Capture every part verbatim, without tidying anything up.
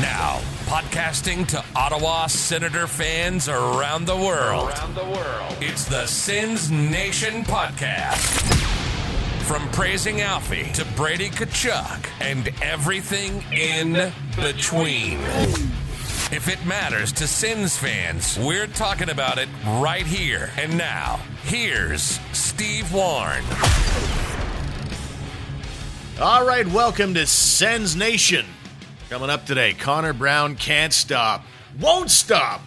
Now, podcasting to Ottawa Senator fans around the world. Around the world. It's the Sens Nation podcast. From praising Alfie to Brady Kachuk and everything in between. If it matters to Sens fans, we're talking about it right here. And now, here's Steve Warren. All right, welcome to Sens Nation. Coming up today, Connor Brown can't stop, won't stop.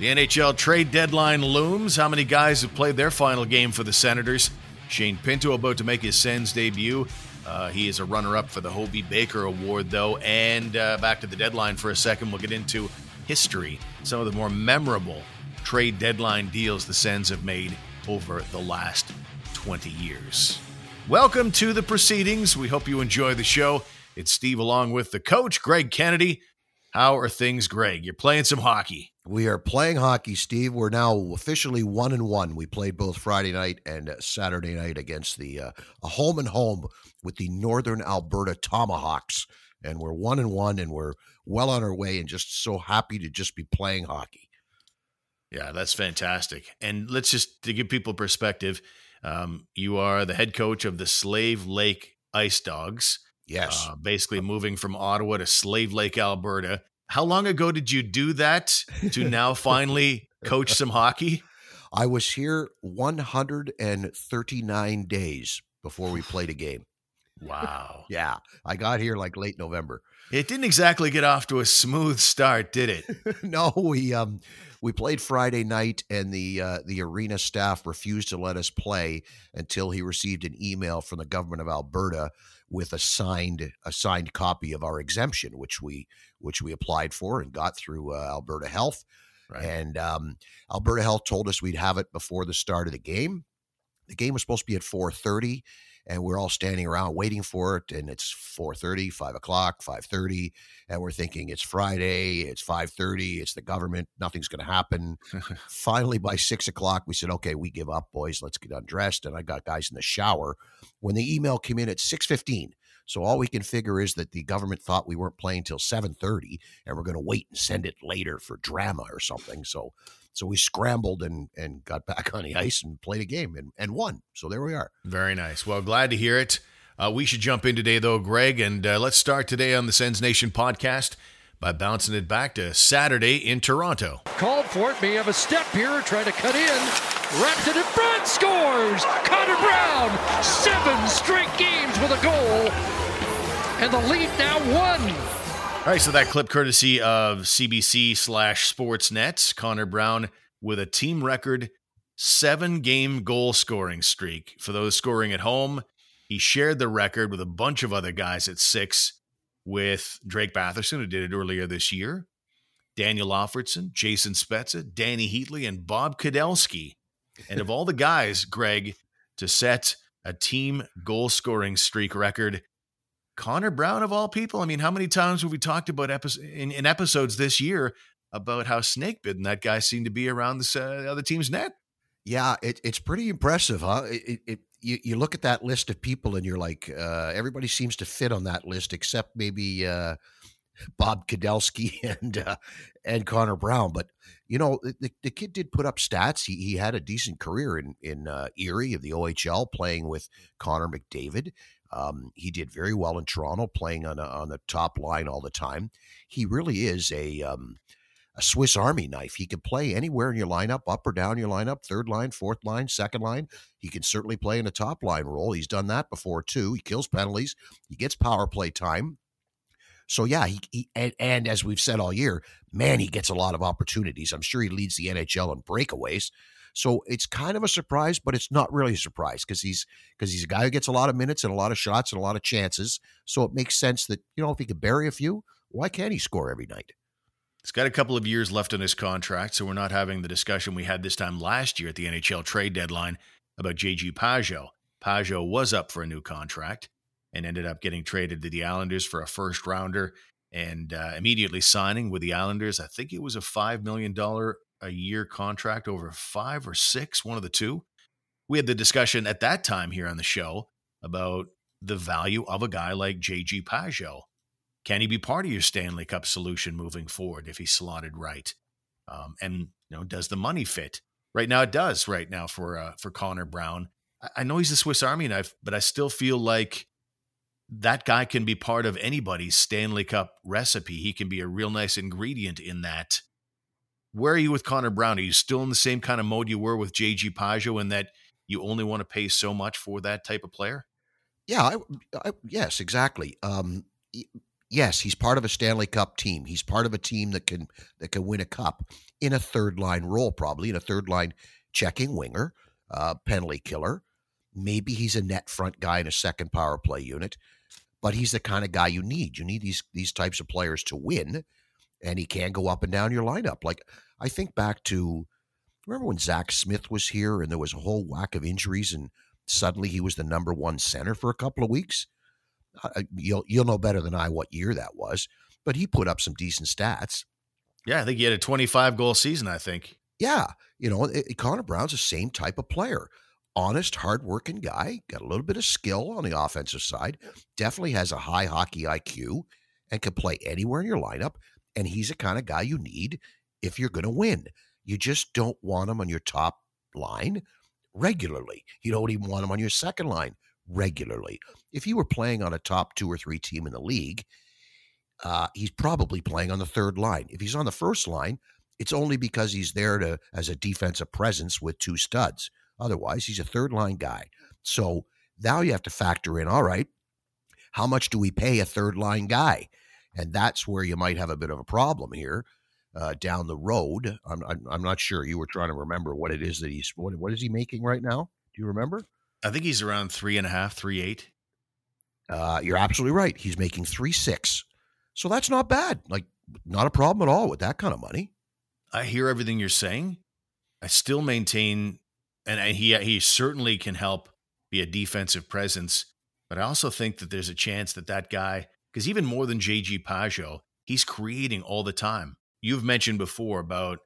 The N H L trade deadline looms. How many guys have played their final game for the Senators? Shane Pinto about to make his Sens debut. Uh, he is a runner-up for the Hobey Baker Award, though. And uh, back to the deadline for a second. We'll get into history, some of the more memorable trade deadline deals the Sens have made over the last twenty years. Welcome to the proceedings. We hope you enjoy the show. It's Steve along with the coach, Greg Kennedy. How are things, Greg? You're playing some hockey. We are playing hockey, Steve. We're now officially one and one. We played both Friday night and Saturday night against the uh, a home and home with the Northern Alberta Tomahawks, and we're one and one, and we're well on our way, and just so happy to just be playing hockey. Yeah, that's fantastic. And let's just to give people perspective, um, you are the head coach of the Slave Lake Ice Dogs. Yes. Uh, basically moving from Ottawa to Slave Lake, Alberta. How long ago did you do that to now finally coach some hockey? I was here one hundred thirty-nine days before we played a game. Wow. Yeah. I got here like late November. It didn't exactly get off to a smooth start, did it? No, we um we played Friday night, and the uh, the arena staff refused to let us play until he received an email from the government of Alberta with a signed a signed copy of our exemption, which we which we applied for and got through uh, Alberta Health. Right. And um, Alberta Health told us we'd have it before the start of the game. The game was supposed to be at four thirty. And we're all standing around waiting for it. And it's four thirty, five o'clock, five thirty. And we're thinking it's Friday, it's five thirty, it's the government, nothing's going to happen. Finally, by six o'clock, we said, okay, we give up, boys. Let's get undressed. And I got guys in the shower when the email came in at six fifteen. So all we can figure is that the government thought we weren't playing till seven thirty, and we're going to wait and send it later for drama or something. So so we scrambled and and got back on the ice and played a game and, and won. So there we are. Very nice. Well, glad to hear it. Uh, we should jump in today, though, Greg, and uh, let's start today on the Sens Nation podcast by bouncing it back to Saturday in Toronto. Called for it. May have a step here. Try to cut in. Wrapped it, and Brad scores! Connor Brown, seven straight games with a goal, and the lead now one. All right, so that clip courtesy of C B C slash Sportsnet. Connor Brown with a team record seven-game goal scoring streak. For those scoring at home, he shared the record with a bunch of other guys at six, with Drake Batherson, who did it earlier this year, Daniel Offertson, Jason Spezza, Danny Heatley, and Bob Kudelski. And of all the guys, Greg, to set a team goal-scoring streak record, Connor Brown, of all people. I mean, how many times have we talked about epi- in, in episodes this year about how snake-bitten that guy seemed to be around the uh, other team's net? Yeah, it, it's pretty impressive, huh? It, it, you, you look at that list of people, and you're like, uh, everybody seems to fit on that list except maybe uh, Bob Kudelski and uh, and Connor Brown. But, you know, the, the kid did put up stats. He he had a decent career in, in uh, Erie of the O H L, playing with Connor McDavid. Um, he did very well in Toronto, playing on a, on the top line all the time. He really is a um, a Swiss Army knife. He can play anywhere in your lineup, up or down your lineup, third line, fourth line, second line. He can certainly play in a top line role. He's done that before, too. He kills penalties. He gets power play time. So, yeah, he, he and, and as we've said all year, man, he gets a lot of opportunities. I'm sure he leads the N H L in breakaways. So it's kind of a surprise, but it's not really a surprise because he's because he's a guy who gets a lot of minutes and a lot of shots and a lot of chances. So it makes sense that, you know, if he could bury a few, why can't he score every night? He's got a couple of years left on his contract, so we're not having the discussion we had this time last year at the N H L trade deadline about J G. Pageau. Pageau was up for a new contract and ended up getting traded to the Islanders for a first rounder and uh, immediately signing with the Islanders. I think it was a five million dollars a year contract over five or six, one of the two. We had the discussion at that time here on the show about the value of a guy like J G. Pageau. Can he be part of your Stanley Cup solution moving forward if he's slotted right? Um, and you know, does the money fit? Right now, it does. Right now for uh, for Connor Brown, I, I know he's a Swiss Army knife, but I still feel like that guy can be part of anybody's Stanley Cup recipe. He can be a real nice ingredient in that. Where are you with Connor Brown? Are you still in the same kind of mode you were with J G. Pageau in that you only want to pay so much for that type of player? Yeah, I, I, yes, exactly. Um, yes, he's part of a Stanley Cup team. He's part of a team that can that can win a cup in a third-line role, probably, in a third-line checking winger, uh, penalty killer. Maybe he's a net front guy in a second power play unit, but he's the kind of guy you need. You need these these types of players to win, and he can go up and down your lineup. Like, I think back to, remember when Zach Smith was here and there was a whole whack of injuries and suddenly he was the number one center for a couple of weeks? Uh, you'll you'll know better than I what year that was, but he put up some decent stats. Yeah, I think he had a twenty-five goal season, I think. Yeah, you know, it, Connor Brown's the same type of player. Honest, hardworking guy, got a little bit of skill on the offensive side, definitely has a high hockey I Q and can play anywhere in your lineup, and he's the kind of guy you need if you're going to win. You just don't want him on your top line regularly. You don't even want him on your second line regularly. If he were playing on a top two or three team in the league, uh, he's probably playing on the third line. If he's on the first line, it's only because he's there to as a defensive presence with two studs. Otherwise, he's a third line guy. So now you have to factor in, all right, how much do we pay a third line guy? And that's where you might have a bit of a problem here. Uh, down the road, I'm, I'm I'm not sure. You were trying to remember what it is that he's what what is he making right now? Do you remember? I think he's around three and a half, three eight. Uh, you're absolutely right. He's making three six, so that's not bad. Like, not a problem at all with that kind of money. I hear everything you're saying. I still maintain, and I, he he certainly can help be a defensive presence. But I also think that there's a chance that that guy, because even more than J G. Pageau, he's creating all the time. You've mentioned before about,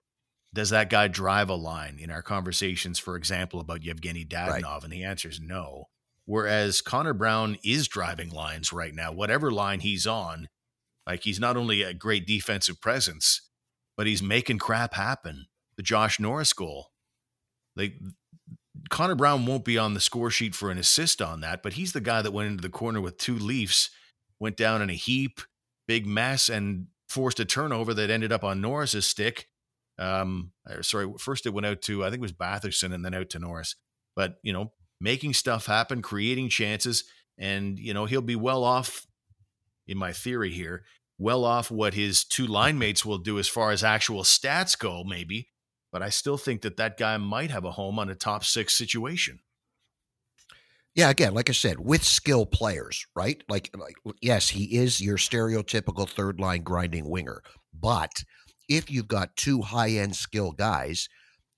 does that guy drive a line in our conversations, for example, about Yevgeny Dadonov? Right. And the answer is no. Whereas Connor Brown is driving lines right now, whatever line he's on. Like, he's not only a great defensive presence, but he's making crap happen. The Josh Norris goal. Like, Connor Brown won't be on the score sheet for an assist on that, but he's the guy that went into the corner with two Leafs, went down in a heap, big mess, and forced a turnover that ended up on Norris's stick. Um, sorry, first it went out to, I think it was Batherson, and then out to Norris. But, you know, making stuff happen, creating chances, and, you know, he'll be well off, in my theory here, well off what his two line mates will do as far as actual stats go, maybe. But I still think that that guy might have a home on a top six situation. Yeah, again, like I said, with skill players, right? Like, like, yes, he is your stereotypical third-line grinding winger, but if you've got two high-end skill guys,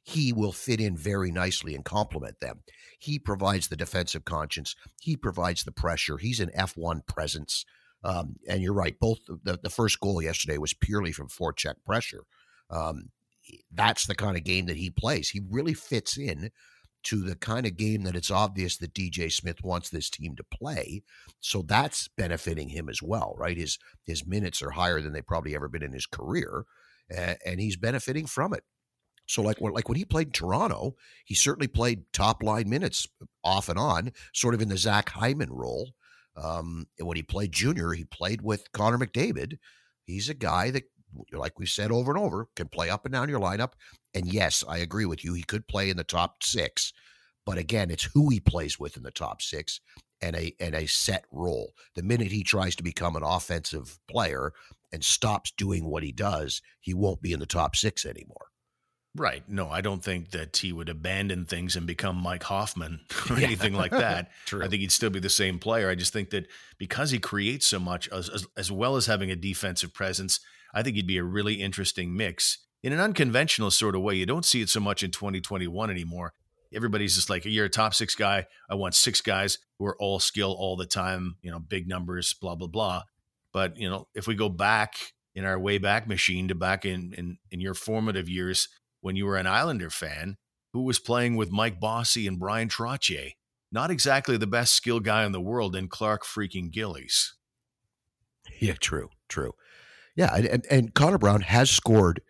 he will fit in very nicely and complement them. He provides the defensive conscience. He provides the pressure. He's an F one presence. Um, and you're right, both the, the first goal yesterday was purely from forecheck pressure. Um, that's the kind of game that he plays. He really fits in to the kind of game that it's obvious that D J Smith wants this team to play. So that's benefiting him as well, right? His his minutes are higher than they've probably ever been in his career, and, and he's benefiting from it. So like, like when he played in Toronto, he certainly played top-line minutes off and on, sort of in the Zach Hyman role. Um, and when he played junior, he played with Connor McDavid. He's a guy that, like we've said over and over, can play up and down your lineup. And yes, I agree with you. He could play in the top six, but again, it's who he plays with in the top six and a, and a set role. The minute he tries to become an offensive player and stops doing what he does, he won't be in the top six anymore. Right. No, I don't think that he would abandon things and become Mike Hoffman or yeah. anything like that. True. I think he'd still be the same player. I just think that because he creates so much, as, as, as well as having a defensive presence, I think he'd be a really interesting mix in an unconventional sort of way. You don't see it so much in twenty twenty-one anymore. Everybody's just like, you're a top six guy. I want six guys who are all skill all the time, you know, big numbers, blah, blah, blah. But, you know, if we go back in our way back machine to back in, in, in your formative years, when you were an Islander fan, who was playing with Mike Bossy and Brian Trottier, not exactly the best skill guy in the world, and Clark freaking Gillies. Yeah, true, true. Yeah, and, and Connor Brown has scored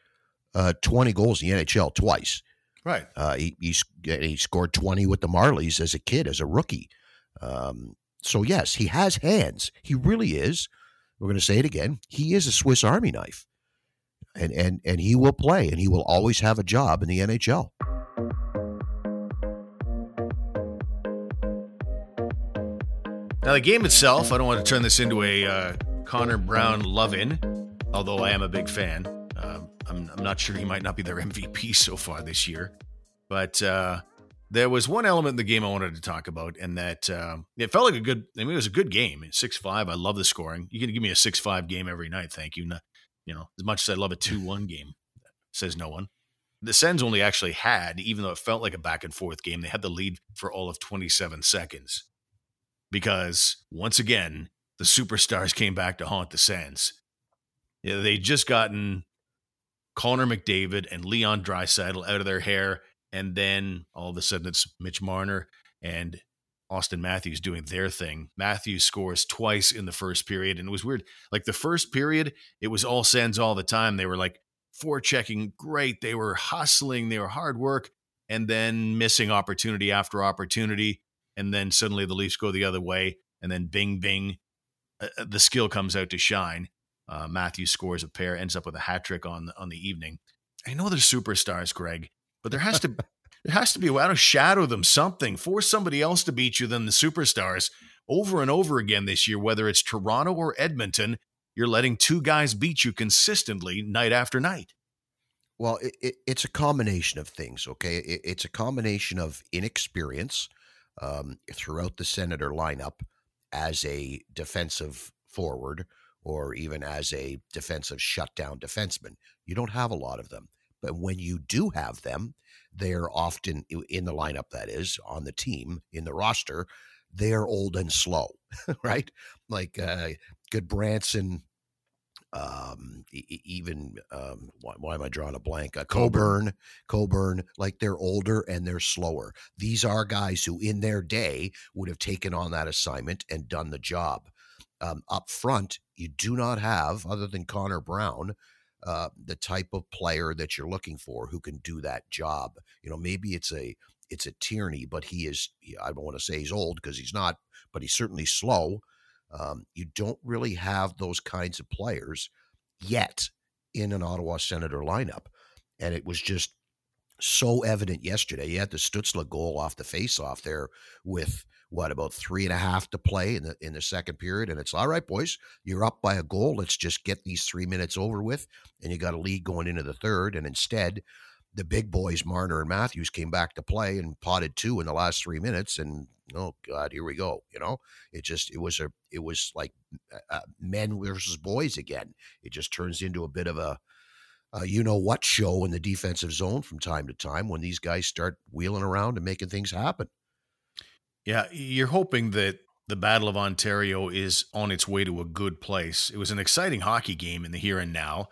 uh, twenty goals in the N H L twice. Right. Uh, he, he he scored twenty with the Marlies as a kid, as a rookie. Um, so, yes, he has hands. He really is. We're going to say it again. He is a Swiss Army knife. And, and, and he will play, and he will always have a job in the N H L. Now, the game itself, I don't want to turn this into a uh, Connor Brown love-in, although I am a big fan. Um, I'm, I'm not sure he might not be their M V P so far this year. But uh, there was one element in the game I wanted to talk about, and that uh, it felt like a good – I mean, it was a good game. six five, I love the scoring. You can give me a six five game every night, thank you. Not, you know, as much as I love a two one game, says no one. The Sens only actually had, even though it felt like a back-and-forth game, they had the lead for all of twenty-seven seconds because, once again, the superstars came back to haunt the Sens. Yeah, they'd just gotten Connor McDavid and Leon Draisaitl out of their hair, and then all of a sudden it's Mitch Marner and Auston Matthews doing their thing. Matthews scores twice in the first period, and it was weird. Like, the first period, it was all Sens all the time. They were, like, forechecking great. They were hustling. They were hard work, and then missing opportunity after opportunity, and then suddenly the Leafs go the other way, and then bing, bing. Uh, the skill comes out to shine. Uh, Matthews scores a pair, ends up with a hat trick on, on the evening. I know they're superstars, Greg, but there has to... It has to be a way to shadow them, something. Force somebody else to beat you than the superstars over and over again this year, whether it's Toronto or Edmonton. You're letting two guys beat you consistently night after night. Well, it, it, it's a combination of things, okay? It, it's a combination of inexperience um, throughout the Senator lineup as a defensive forward or even as a defensive shutdown defenseman. You don't have a lot of them. But when you do have them, they're often in the lineup, that is, on the team, in the roster, they're old and slow, right? Like uh, Gudbranson, um, even, um, why, why am I drawing a blank? Uh, Coburn, Coburn, like they're older and they're slower. These are guys who in their day would have taken on that assignment and done the job. Um, up front, you do not have, other than Connor Brown, Uh, the type of player that you're looking for who can do that job. You know, maybe it's a it's a Tierney, but he is, I don't want to say he's old because he's not, but he's certainly slow. Um, you don't really have those kinds of players yet in an Ottawa Senator lineup. And it was just so evident yesterday. You had the Stützle goal off the faceoff there with, what, about three and a half to play in the in the second period. And it's, all right, boys, you're up by a goal. Let's just get these three minutes over with. And you got a lead going into the third. And instead, the big boys, Marner and Matthews, came back to play and potted two in the last three minutes. And, oh, God, here we go. You know, it just, it was a, it was like uh, men versus boys again. It just turns into a bit of a, Uh, you know what show in the defensive zone from time to time when these guys start wheeling around and making things happen. Yeah, you're hoping that the Battle of Ontario is on its way to a good place. It was an exciting hockey game in the here and now,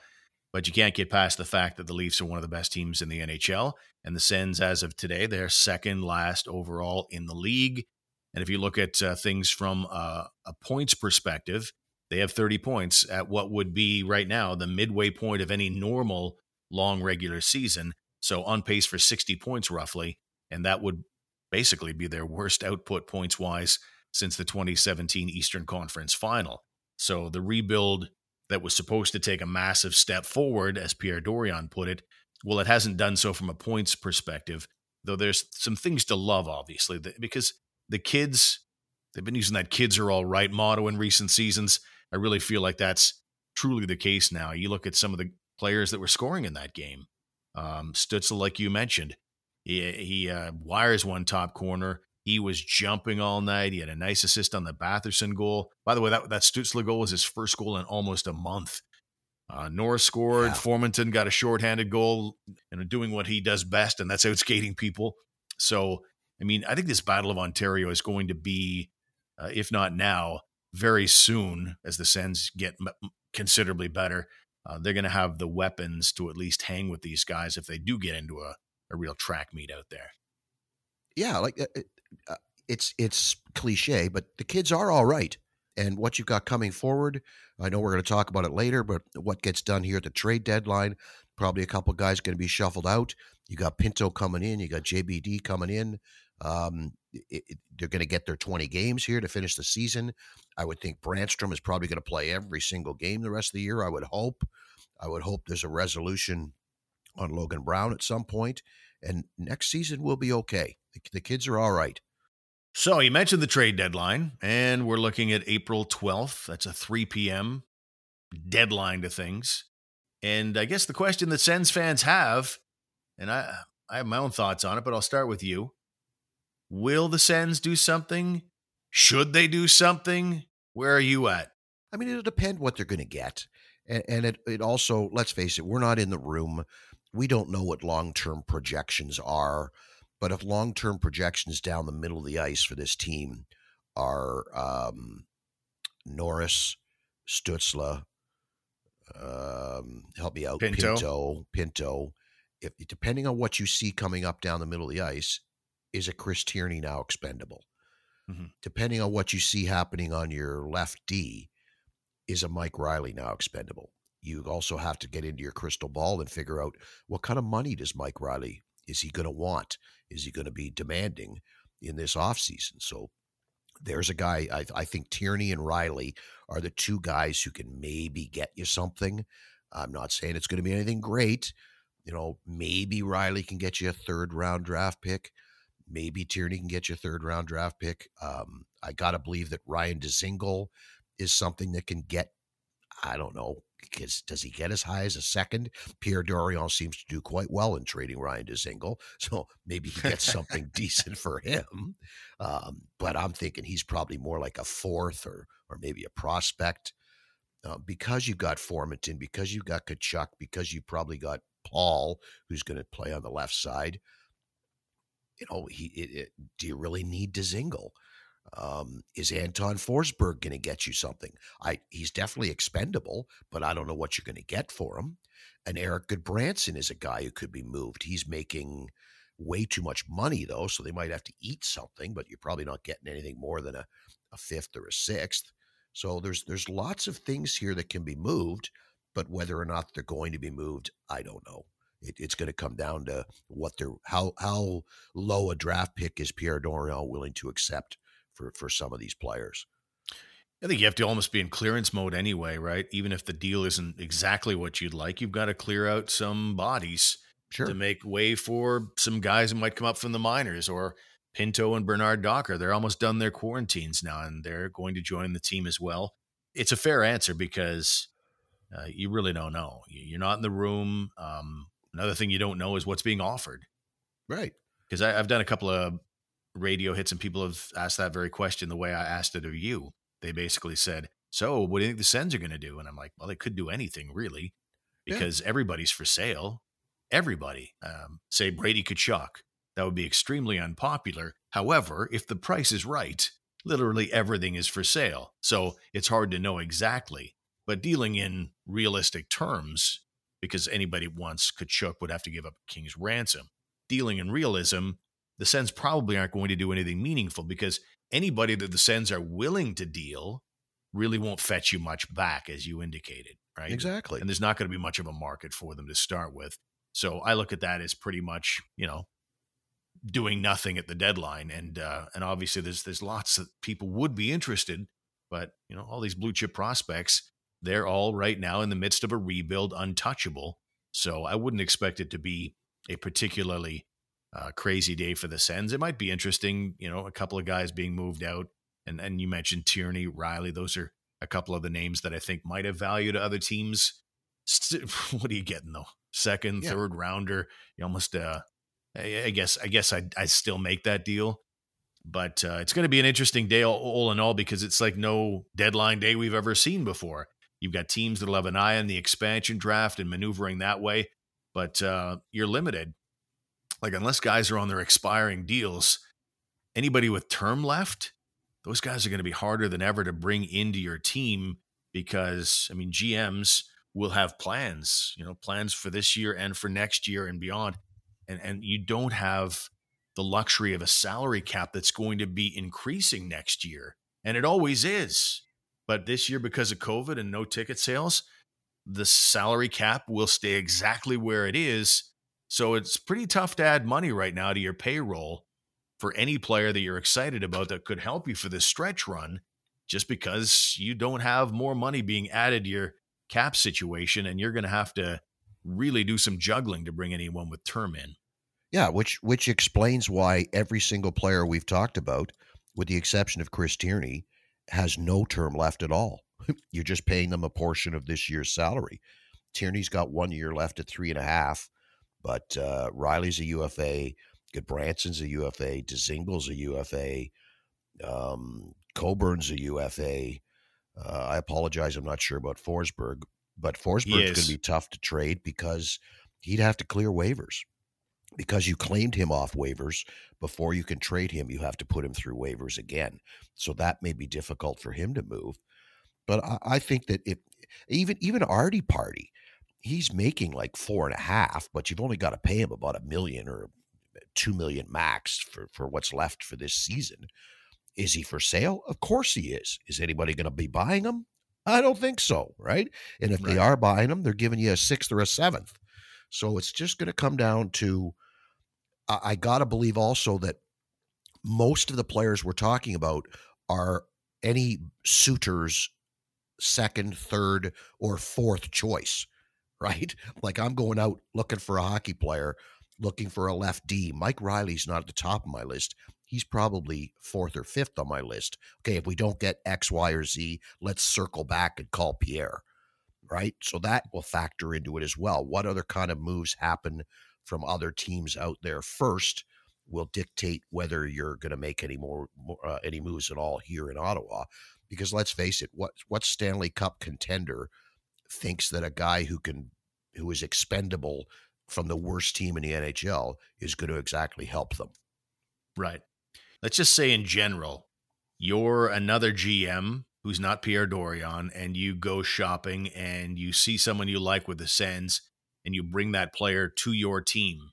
but you can't get past the fact that the Leafs are one of the best teams in the N H L, and the Sens, as of today, they're second last overall in the league. And if you look at uh, things from uh, a points perspective, they have thirty points at what would be right now the midway point of any normal long regular season. So on pace for sixty points roughly, and that would basically be their worst output points-wise since the twenty seventeen Eastern Conference Final. So the rebuild that was supposed to take a massive step forward, as Pierre Dorion put it, well, it hasn't done so from a points perspective, though there's some things to love, obviously, because the kids, they've been using that kids are all right motto in recent seasons. I really feel like that's truly the case now. You look at some of the players that were scoring in that game. Um, Stützle, like you mentioned, he, he uh, wires one top corner. He was jumping all night. He had a nice assist on the Batherson goal. By the way, that, that Stützle goal was his first goal in almost a month. Uh, Norris scored. Yeah. Formanton got a shorthanded goal and doing what he does best, and that's out skating people. So, I mean, I think this Battle of Ontario is going to be, uh, if not now, very soon, as the Sens get considerably better, uh, they're going to have the weapons to at least hang with these guys if they do get into a, a real track meet out there. Yeah, like uh, it, uh, it's it's cliche, but the kids are all right. and what you've got coming forward. I know we're going to talk about it later, but what gets done here at the trade deadline, probably a couple guys going to be shuffled out. You got Pinto coming in. You got J B D coming in. Um, it, it, they're going to get their twenty games here to finish the season. I would think Brännström is probably going to play every single game the rest of the year, I would hope. I would hope there's a resolution on Logan Brown at some point. And next season will be okay. The, the kids are all right. So you mentioned the trade deadline, and we're looking at April twelfth. That's a three p.m. deadline to things. And I guess the question that Sens fans have, and I, I have my own thoughts on it, but I'll start with you. Will the Sens do something? Should they do something? Where are you at? I mean, it'll depend what they're going to get. And, and it, it also, let's face it, we're not in the room. We don't know what long-term projections are, but if long-term projections down the middle of the ice for this team are um, Norris, Stützle, um, help me out, Pinto. Pinto, Pinto. If, depending on what you see coming up down the middle of the ice, is a Chris Tierney now expendable? Mm-hmm. Depending on what you see happening on your left D, is a Mike Reilly now expendable? You also have to get into your crystal ball and figure out what kind of money does Mike Reilly, is he going to want? Is he going to be demanding in this offseason? So there's a guy, I, I think Tierney and Reilly are the two guys who can maybe get you something. I'm not saying it's going to be anything great. You know, maybe Reilly can get you a third round draft pick. Maybe Tierney can get you a third round draft pick. Um, I got to believe that Ryan Dzingel is something that can get, I don't know, Because does he get as high as a second? Pierre Dorion seems to do quite well in trading Ryan Dzingel, so maybe he gets something decent for him. Um, but I'm thinking he's probably more like a fourth or or maybe a prospect. Uh, because you've got Formanton, because you've got Kachuk, because you probably got Paul, who's going to play on the left side, you know, he, it, it, do you really need Dzingel? Um, is Anton Forsberg going to get you something? I He's definitely expendable, but I don't know what you're going to get for him. And Erik Gudbranson is a guy who could be moved. He's making way too much money, though, so they might have to eat something, but you're probably not getting anything more than a, a fifth or a sixth. So there's there's lots of things here that can be moved, but whether or not they're going to be moved, I don't know. It, it's going to come down to what they're how, how low a draft pick is Pierre Dorion willing to accept For, for some of these players. I think you have to almost be in clearance mode anyway, right? Even if the deal isn't exactly what you'd like, you've got to clear out some bodies sure. to make way for some guys who might come up from the minors, or Pinto and Bernard-Docker. They're almost done their quarantines now, and they're going to join the team as well. It's a fair answer because uh, you really don't know. You're not in the room. Um, another thing you don't know is what's being offered. Right. Because I've done a couple of radio hits and people have asked that very question the way I asked it of you. They basically said, so what do you think the Sens are going to do? And I'm like, well, they could do anything really, because yeah. everybody's for sale. Everybody, um, say Brady Kachuk, that would be extremely unpopular. However, if the price is right, literally everything is for sale. So it's hard to know exactly, but dealing in realistic terms, because anybody wants Kachuk would have to give up King's ransom. Dealing in realism, the Sens probably aren't going to do anything meaningful, because anybody that the Sens are willing to deal really won't fetch you much back, as you indicated, right? Exactly. And there's not going to be much of a market for them to start with. So I look at that as pretty much, you know, doing nothing at the deadline. And uh, and obviously there's there's lots of people would be interested, but, you know, all these blue chip prospects, they're all right now in the midst of a rebuild, untouchable. So I wouldn't expect it to be a particularly Uh, crazy day for the Sens. It might be interesting, you know, a couple of guys being moved out. And and you mentioned Tierney, Reilly. Those are a couple of the names that I think might have value to other teams. What are you getting, though? Second, yeah. third rounder. You almost, uh, I, I guess, I guess I I still make that deal. But uh, it's going to be an interesting day all, all in all, because it's like no deadline day we've ever seen before. You've got teams that'll have an eye on the expansion draft and maneuvering that way. But uh, you're limited. Like, unless guys are on their expiring deals, anybody with term left, those guys are going to be harder than ever to bring into your team, because, I mean, G Ms will have plans, you know, plans for this year and for next year and beyond. And, and you don't have the luxury of a salary cap that's going to be increasing next year. And it always is. But this year, because of COVID and no ticket sales, the salary cap will stay exactly where it is. So it's pretty tough to add money right now to your payroll for any player that you're excited about that could help you for this stretch run, just because you don't have more money being added to your cap situation, and you're going to have to really do some juggling to bring anyone with term in. Yeah, which which explains why every single player we've talked about, with the exception of Chris Tierney, has no term left at all. You're just paying them a portion of this year's salary. Tierney's got one year left at three and a half, but uh, Riley's a U F A, Gudbranson's a U F A, DeZingel's a U F A, um, Coburn's a U F A. Uh, I apologize, I'm not sure about Forsberg, but Forsberg's yes. going to be tough to trade because he'd have to clear waivers. Because you claimed him off waivers, before you can trade him, you have to put him through waivers again. So that may be difficult for him to move. But I, I think that if even even Artie Party, he's making like four and a half, but you've only got to pay him about a million or two million max for, for what's left for this season. Is he for sale? Of course he is. Is anybody going to be buying him? I don't think so, right? And if right. they are buying him, they're giving you a sixth or a seventh. So it's just going to come down to, I got to believe also that most of the players we're talking about are any suitors second, third, or fourth choice, right? Like I'm going out looking for a hockey player, looking for a left D. Mike Reilly's not at the top of my list. He's probably fourth or fifth on my list. Okay, if we don't get X, Y, or Z, let's circle back and call Pierre. Right? So that will factor into it as well. What other kind of moves happen from other teams out there first will dictate whether you're going to make any more uh, any moves at all here in Ottawa. Because let's face it, what what Stanley Cup contender thinks that a guy who can who is expendable from the worst team in the N H L is going to exactly help them? Right. Let's just say in general, you're another G M who's not Pierre Dorion, and you go shopping and you see someone you like with the Sens and you bring that player to your team.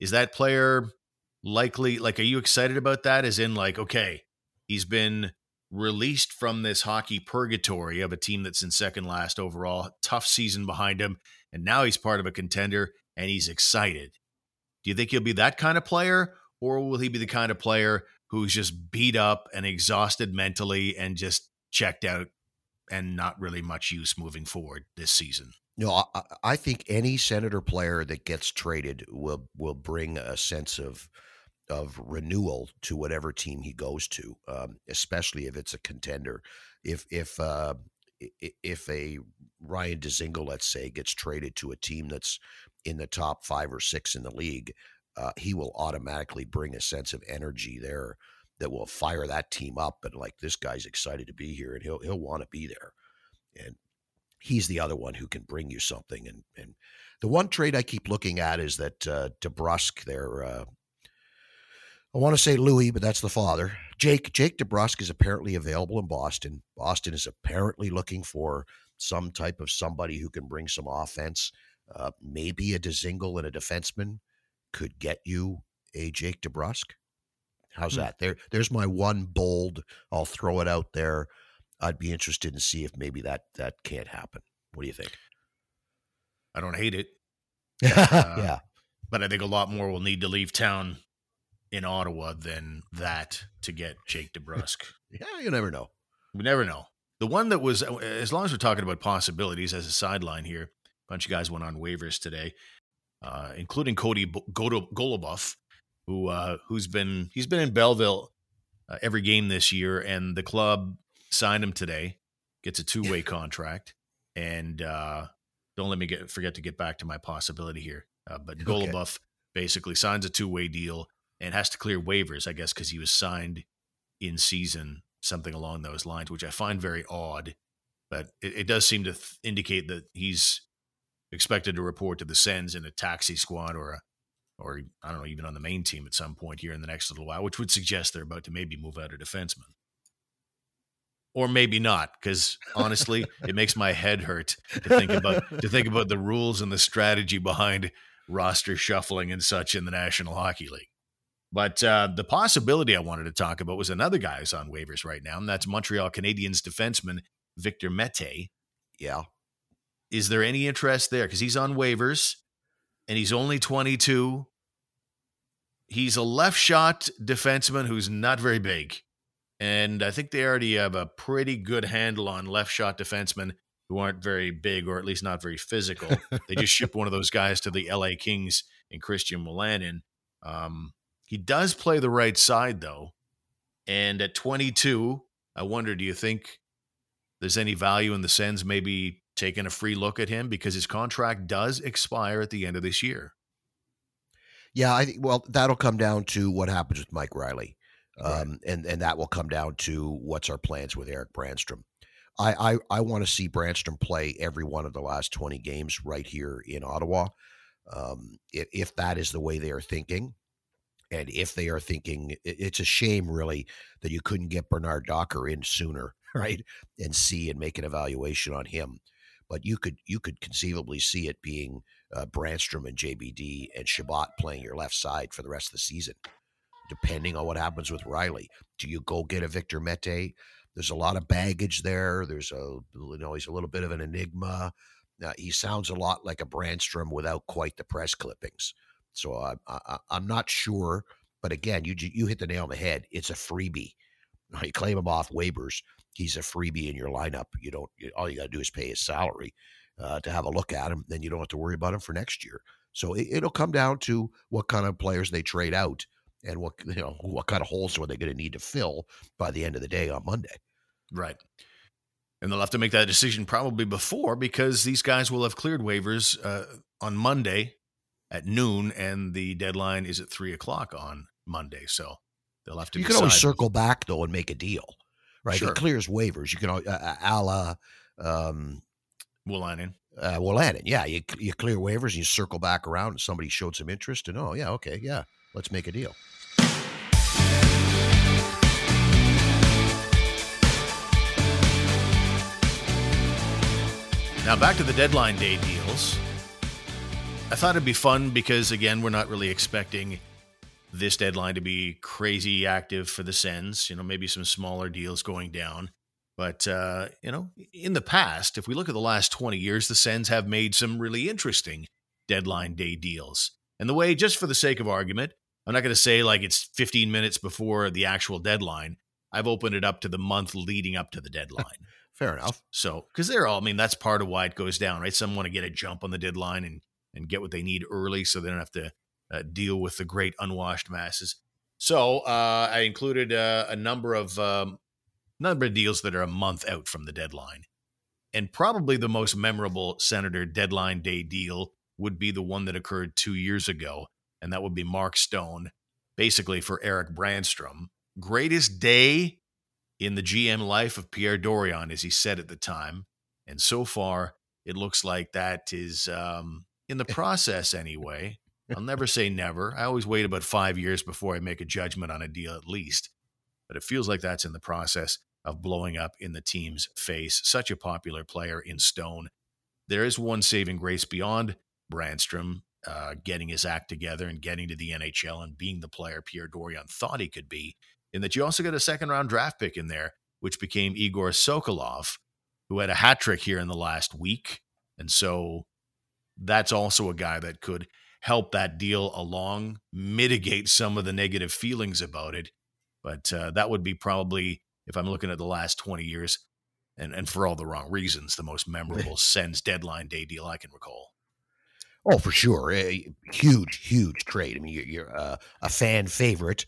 Is that player likely, like, are you excited about that? As in like, okay, he's been released from this hockey purgatory of a team that's in second last overall, tough season behind him, and now he's part of a contender and he's excited. Do you think he'll be that kind of player, or will he be the kind of player who's just beat up and exhausted mentally and just checked out and not really much use moving forward this season? No, I, I think any Senator player that gets traded will will bring a sense of of renewal to whatever team he goes to, um, especially if it's a contender. If if uh, if a Ryan Dzingel, let's say, gets traded to a team that's in the top five or six in the league, uh, he will automatically bring a sense of energy there that will fire that team up and like, this guy's excited to be here and he'll he'll want to be there. And he's the other one who can bring you something. And and the one trade I keep looking at is that uh, DeBrusk there, uh, I want to say Louis, but that's the father. Jake Jake DeBrusk is apparently available in Boston. Boston is apparently looking for some type of somebody who can bring some offense. Uh, maybe a Dzingel and a defenseman could get you a Jake DeBrusk. How's that? There, there's my one bold. I'll throw it out there. I'd be interested to see if maybe that that can't happen. What do you think? I don't hate it. Uh, yeah, but I think a lot more will need to leave town in Ottawa than that to get Jake DeBrusk. Yeah, you never know. We never know. The one that was, as long as we're talking about possibilities, as a sideline here, a bunch of guys went on waivers today, uh, including Cody Bo- Goluboff. Who uh, who's been he's been in Belleville uh, every game this year, and the club signed him today. Gets a two way contract, and uh, don't let me get forget to get back to my possibility here. Uh, but Goluboff okay. basically signs a two way deal and has to clear waivers, I guess, because he was signed in season, something along those lines, which I find very odd. But it, it does seem to th- indicate that he's expected to report to the Sens in a taxi squad or a. or I don't know, even on the main team at some point here in the next little while, which would suggest they're about to maybe move out a defenseman. Or maybe not, because honestly, it makes my head hurt to think about to think about the rules and the strategy behind roster shuffling and such in the National Hockey League. But uh, the possibility I wanted to talk about was another guy who's on waivers right now, and that's Montreal Canadiens defenseman Victor Mete. Yeah. Is there any interest there? Because he's on waivers and he's only twenty-two. He's a left shot defenseman who's not very big. And I think they already have a pretty good handle on left shot defensemen who aren't very big, or at least not very physical. They just shipped one of those guys to the L A Kings in Christian Molanin. Um, he does play the right side, though. And at twenty-two, I wonder, do you think there's any value in the Sens maybe taking a free look at him? Because his contract does expire at the end of this year. Yeah, I think, well, that'll come down to what happens with Mike Reilly. Right. Um, and, and that will come down to what's our plans with Erik Brännström. I, I, I want to see Brännström play every one of the last twenty games right here in Ottawa. Um, if, if that is the way they are thinking, and if they are thinking, it, it's a shame really that you couldn't get Bernard-Docker in sooner, right? And see and make an evaluation on him. But you could you could conceivably see it being uh, Brännström and J B D and Shabbat playing your left side for the rest of the season, depending on what happens with Reilly. Do you go get a Victor Mete? There's a lot of baggage there. There's a, you know, he's a little bit of an enigma. Now, he sounds a lot like a Brännström without quite the press clippings. So I, I, I'm not sure. But again, you you hit the nail on the head. It's a freebie. You claim him off waivers. He's a freebie in your lineup. You don't. All you got to do is pay his salary uh, to have a look at him. Then you don't have to worry about him for next year. So it, it'll come down to what kind of players they trade out and what you know what kind of holes are they going to need to fill by the end of the day on Monday. Right. And they'll have to make that decision probably before, because these guys will have cleared waivers uh, on Monday at noon, and the deadline is at three o'clock on Monday. So they'll have to. You decide. Can always circle back though and make a deal, right? Sure. It clears waivers. You can all, uh, a la um, Willanen. Uh, Willanen, yeah. You you clear waivers and you circle back around, and somebody showed some interest, and oh yeah, okay, yeah, let's make a deal. Now back to the deadline day deals. I thought it'd be fun because, again, we're not really expecting this deadline to be crazy active for the Sens. You know, maybe some smaller deals going down. But, uh, you know, in the past, if we look at the last twenty years, the Sens have made some really interesting deadline day deals. And the way, just for the sake of argument, I'm not going to say like it's fifteen minutes before the actual deadline. I've opened it up to the month leading up to the deadline. Fair enough. So, because they're all, I mean, that's part of why it goes down, right? Some want to get a jump on the deadline and, and get what they need early so they don't have to uh, deal with the great unwashed masses. So uh, I included uh, a number of um, number of deals that are a month out from the deadline. And probably the most memorable Senator deadline day deal would be the one that occurred two years ago, and that would be Mark Stone, basically for Erik Brännström. Greatest day in the G M life of Pierre Dorion, as he said at the time. And so far, it looks like that is um, in the process anyway. I'll never say never. I always wait about five years before I make a judgment on a deal at least. But it feels like that's in the process of blowing up in the team's face. Such a popular player in Stone. There is one saving grace beyond Brännström uh, getting his act together and getting to the N H L and being the player Pierre Dorion thought he could be. In that you also got a second-round draft pick in there, which became Igor Sokolov, who had a hat trick here in the last week. And so that's also a guy that could help that deal along, mitigate some of the negative feelings about it. But uh, that would be probably, if I'm looking at the last twenty years, and, and for all the wrong reasons, the most memorable Sens deadline day deal I can recall. Oh, for sure. A huge, huge trade. I mean, you're, you're uh, a fan favorite.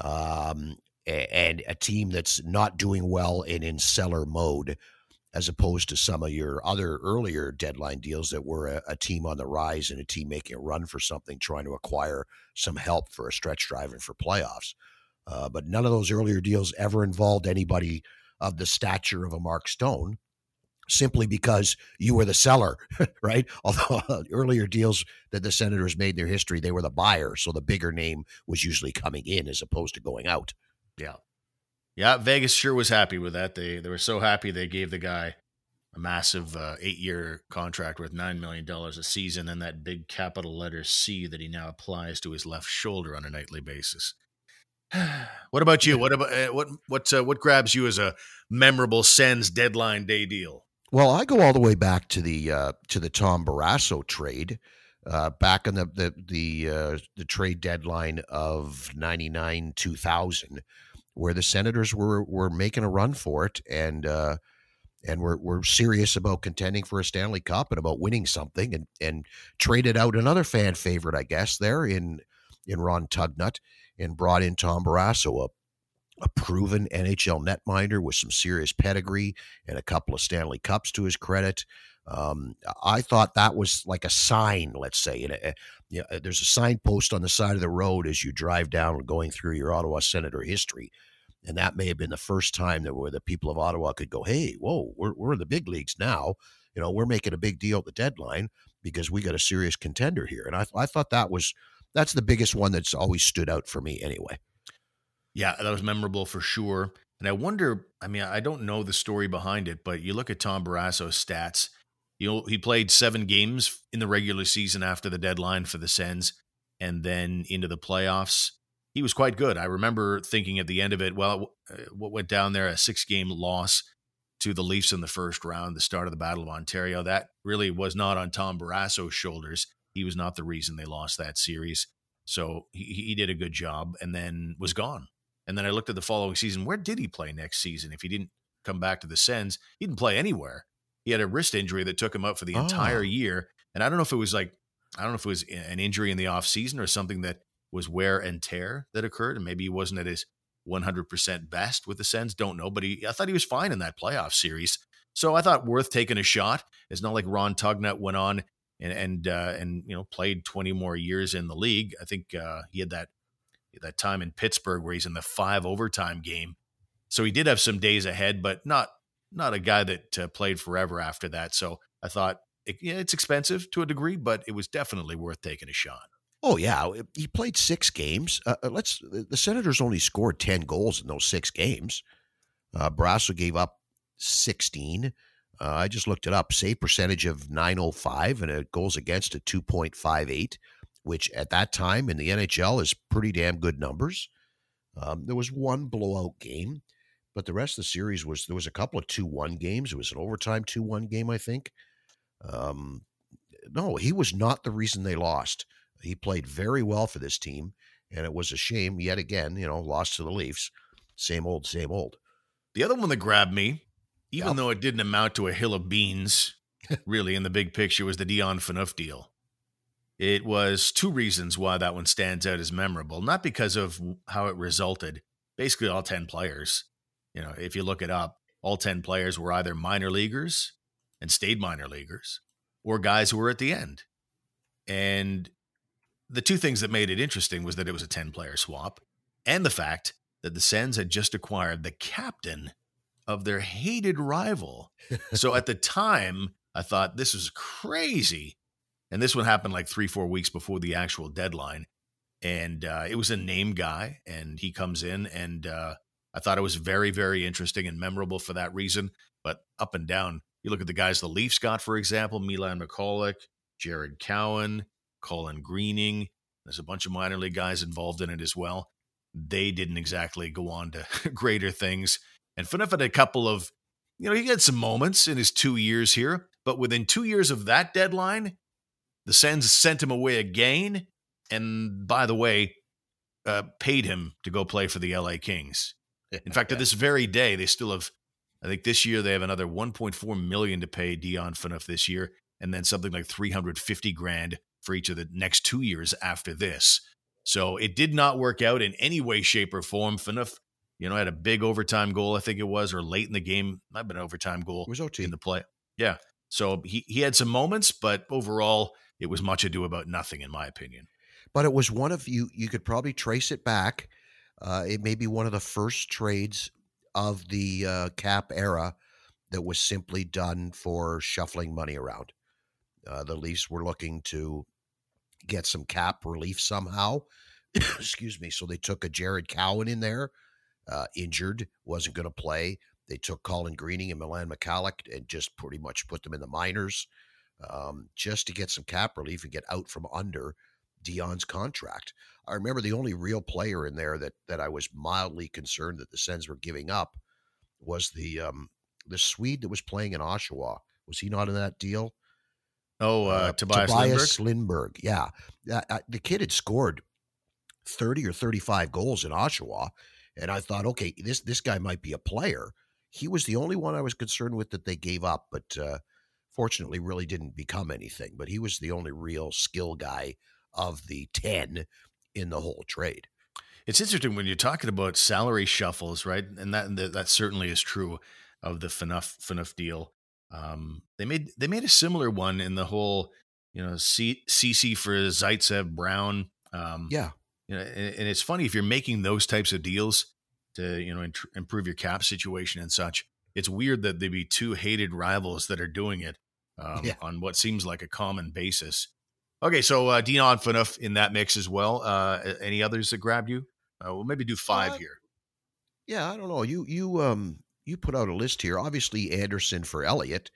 Um, and a team that's not doing well and in seller mode, as opposed to some of your other earlier deadline deals that were a, a team on the rise and a team making a run for something, trying to acquire some help for a stretch drive and for playoffs. Uh, but none of those earlier deals ever involved anybody of the stature of a Mark Stone, simply because you were the seller, right? Although uh, earlier deals that the Senators made in their history, they were the buyer. So the bigger name was usually coming in as opposed to going out. Yeah. Yeah. Vegas sure was happy with that. They, they were so happy. They gave the guy a massive uh, eight year contract worth nine million dollars a season. And that big capital letter C that he now applies to his left shoulder on a nightly basis. What about you? What about uh, what what uh, what grabs you as a memorable Sens deadline day deal? Well, I go all the way back to the uh, to the Tom Barrasso trade, uh, back in the the the, uh, the trade deadline of ninety-nine two thousand, where the Senators were were making a run for it and uh, and were were serious about contending for a Stanley Cup and about winning something, and and traded out another fan favorite, I guess, there in in Ron Tugnut, and brought in Tom Barrasso, a, a proven N H L netminder with some serious pedigree and a couple of Stanley Cups to his credit. Um, I thought that was like a sign, let's say. And a, you know, there's a signpost on the side of the road as you drive down going through your Ottawa Senator history. And that may have been the first time that where the people of Ottawa could go, hey, whoa, we're, we're in the big leagues now. You know, we're making a big deal at the deadline because we got a serious contender here. And I, I thought that was... That's the biggest one that's always stood out for me anyway. Yeah, that was memorable for sure. And I wonder, I mean, I don't know the story behind it, but you look at Tom Barrasso's stats. You know, he played seven games in the regular season after the deadline for the Sens and then into the playoffs. He was quite good. I remember thinking at the end of it, well, what went down there, a six-game loss to the Leafs in the first round, the start of the Battle of Ontario. That really was not on Tom Barrasso's shoulders. He was not the reason they lost that series. So he, he did a good job and then was gone. And then I looked at the following season. Where did he play next season? If he didn't come back to the Sens, he didn't play anywhere. He had a wrist injury that took him out for the oh. entire year. And I don't know if it was like, I don't know if it was an injury in the off season or something that was wear and tear that occurred. And maybe he wasn't at his one hundred percent best with the Sens. Don't know, but he, I thought he was fine in that playoff series. So I thought worth taking a shot. It's not like Ron Tugnut went on and and uh, and you know played twenty more years in the league. I think uh, he had that that time in Pittsburgh where he's in the five overtime game. So he did have some days ahead, but not not a guy that uh, played forever after that. So I thought it, yeah, it's expensive to a degree, but it was definitely worth taking a shot. Oh yeah, he played six games. Uh, let's the Senators only scored ten goals in those six games. Uh, Barrasso gave up sixteen. Uh, I just looked it up. Save percentage of nine oh five and a goals against a two point five eight, which at that time in the N H L is pretty damn good numbers. Um, there was one blowout game, but the rest of the series was there was a couple of two one games. It was an overtime two one game, I think. Um, no, he was not the reason they lost. He played very well for this team, and it was a shame yet again, you know, lost to the Leafs. Same old, same old. The other one that grabbed me, Even yep. though it didn't amount to a hill of beans, really, in the big picture, was the Dion Phaneuf deal. It was two reasons why that one stands out as memorable. Not because of how it resulted. Basically, all ten players, you know, if you look it up, all ten players were either minor leaguers and stayed minor leaguers or guys who were at the end. And the two things that made it interesting was that it was a ten-player swap and the fact that the Sens had just acquired the captain of their hated rival. So at the time, I thought this was crazy. And this one happened like three, four weeks before the actual deadline. And uh, it was a name guy, and he comes in, and uh, I thought it was very, very interesting and memorable for that reason. But up and down, you look at the guys the Leafs got, for example, Milan McCulloch, Jared Cowan, Colin Greening. There's a bunch of minor league guys involved in it as well. They didn't exactly go on to greater things. And Phaneuf had a couple of, you know, he had some moments in his two years here, but within two years of that deadline, the Sens sent him away again, and by the way, uh, paid him to go play for the L A Kings. In fact, to this very day, they still have, I think this year they have another one point four million dollars to pay Dion Phaneuf this year, and then something like three hundred fifty grand for each of the next two years after this. So it did not work out in any way, shape, or form. Phaneuf, you know, had a big overtime goal, I think it was, or late in the game. Might have been an overtime goal. It was O T. In the play. Yeah. So he, he had some moments, but overall, it was much ado about nothing, in my opinion. But it was one of, you you could probably trace it back. Uh, it may be one of the first trades of the uh, cap era that was simply done for shuffling money around. Uh, the Leafs were looking to get some cap relief somehow. Excuse me. So they took a Jared Cowan in there. Uh, injured, wasn't going to play. They took Colin Greening and Milan McCulloch and just pretty much put them in the minors um, just to get some cap relief and get out from under Dion's contract. I remember the only real player in there that that I was mildly concerned that the Sens were giving up was the um, the Swede that was playing in Oshawa. Was he not in that deal? Oh, uh, uh, Tobias, Tobias Lindberg. Lindberg. Yeah. Uh, the kid had scored thirty or thirty-five goals in Oshawa, and I thought, okay, this this guy might be a player. He was the only one I was concerned with that they gave up, but uh, fortunately really didn't become anything. But he was the only real skill guy of the ten in the whole trade. It's interesting when you're talking about salary shuffles, right? And that that, that certainly is true of the Phaneuf, Phaneuf deal. Um, they made they made a similar one in the whole, you know, C, CC for Zaitsev, Brown. Um, yeah. You know, and, and it's funny if you're making those types of deals to, you know, int- improve your cap situation and such. It's weird that there'd be two hated rivals that are doing it um, yeah. on what seems like a common basis. Okay, so uh, Dion Phaneuf in that mix as well. Uh, any others that grabbed you? Uh, we'll maybe do five uh, here. Yeah, I don't know. You you um you put out a list here. Obviously, Anderson for Elliott.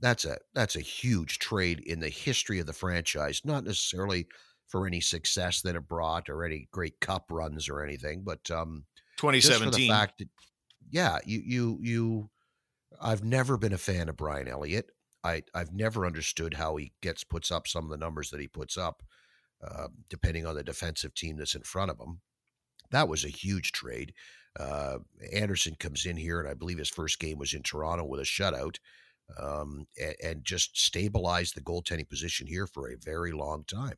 That's a that's a huge trade in the history of the franchise. Not necessarily for any success that it brought or any great cup runs or anything, but um, twenty seventeen. Just for the fact that, yeah, you you you. I've never been a fan of Brian Elliott. I, I've never understood how he gets puts up some of the numbers that he puts up, uh, depending on the defensive team that's in front of him. That was a huge trade. Uh, Anderson comes in here, and I believe his first game was in Toronto with a shutout, um, and, and just stabilized the goaltending position here for a very long time.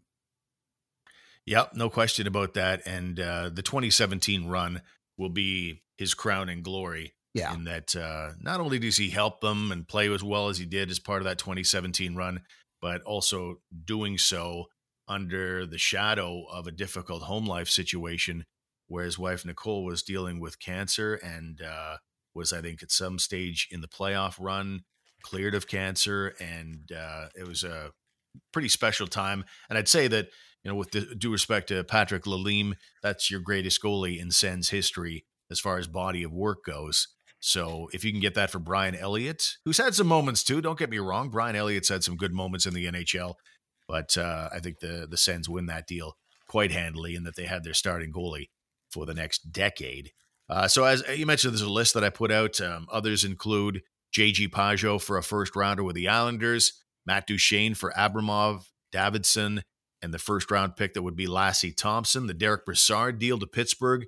Yep, no question about that. And uh, the twenty seventeen run will be his crown and glory. Yeah. In that uh, not only does he help them and play as well as he did as part of that twenty seventeen run, but also doing so under the shadow of a difficult home life situation where his wife, Nicole, was dealing with cancer and uh, was, I think, at some stage in the playoff run, cleared of cancer. And uh, it was a pretty special time. And I'd say that, you know, with the, due respect to Patrick Lalime, that's your greatest goalie in Sens history as far as body of work goes. So if you can get that for Brian Elliott, who's had some moments too, don't get me wrong. Brian Elliott's had some good moments in the N H L, but uh, I think the the Sens win that deal quite handily in that they had their starting goalie for the next decade. Uh, so as you mentioned, there's a list that I put out. Um, others include J G. Pageau for a first rounder with the Islanders, Matt Duchene for Abramov, Davidson, and the first round pick that would be Lassie Thompson, the Derek Brassard deal to Pittsburgh.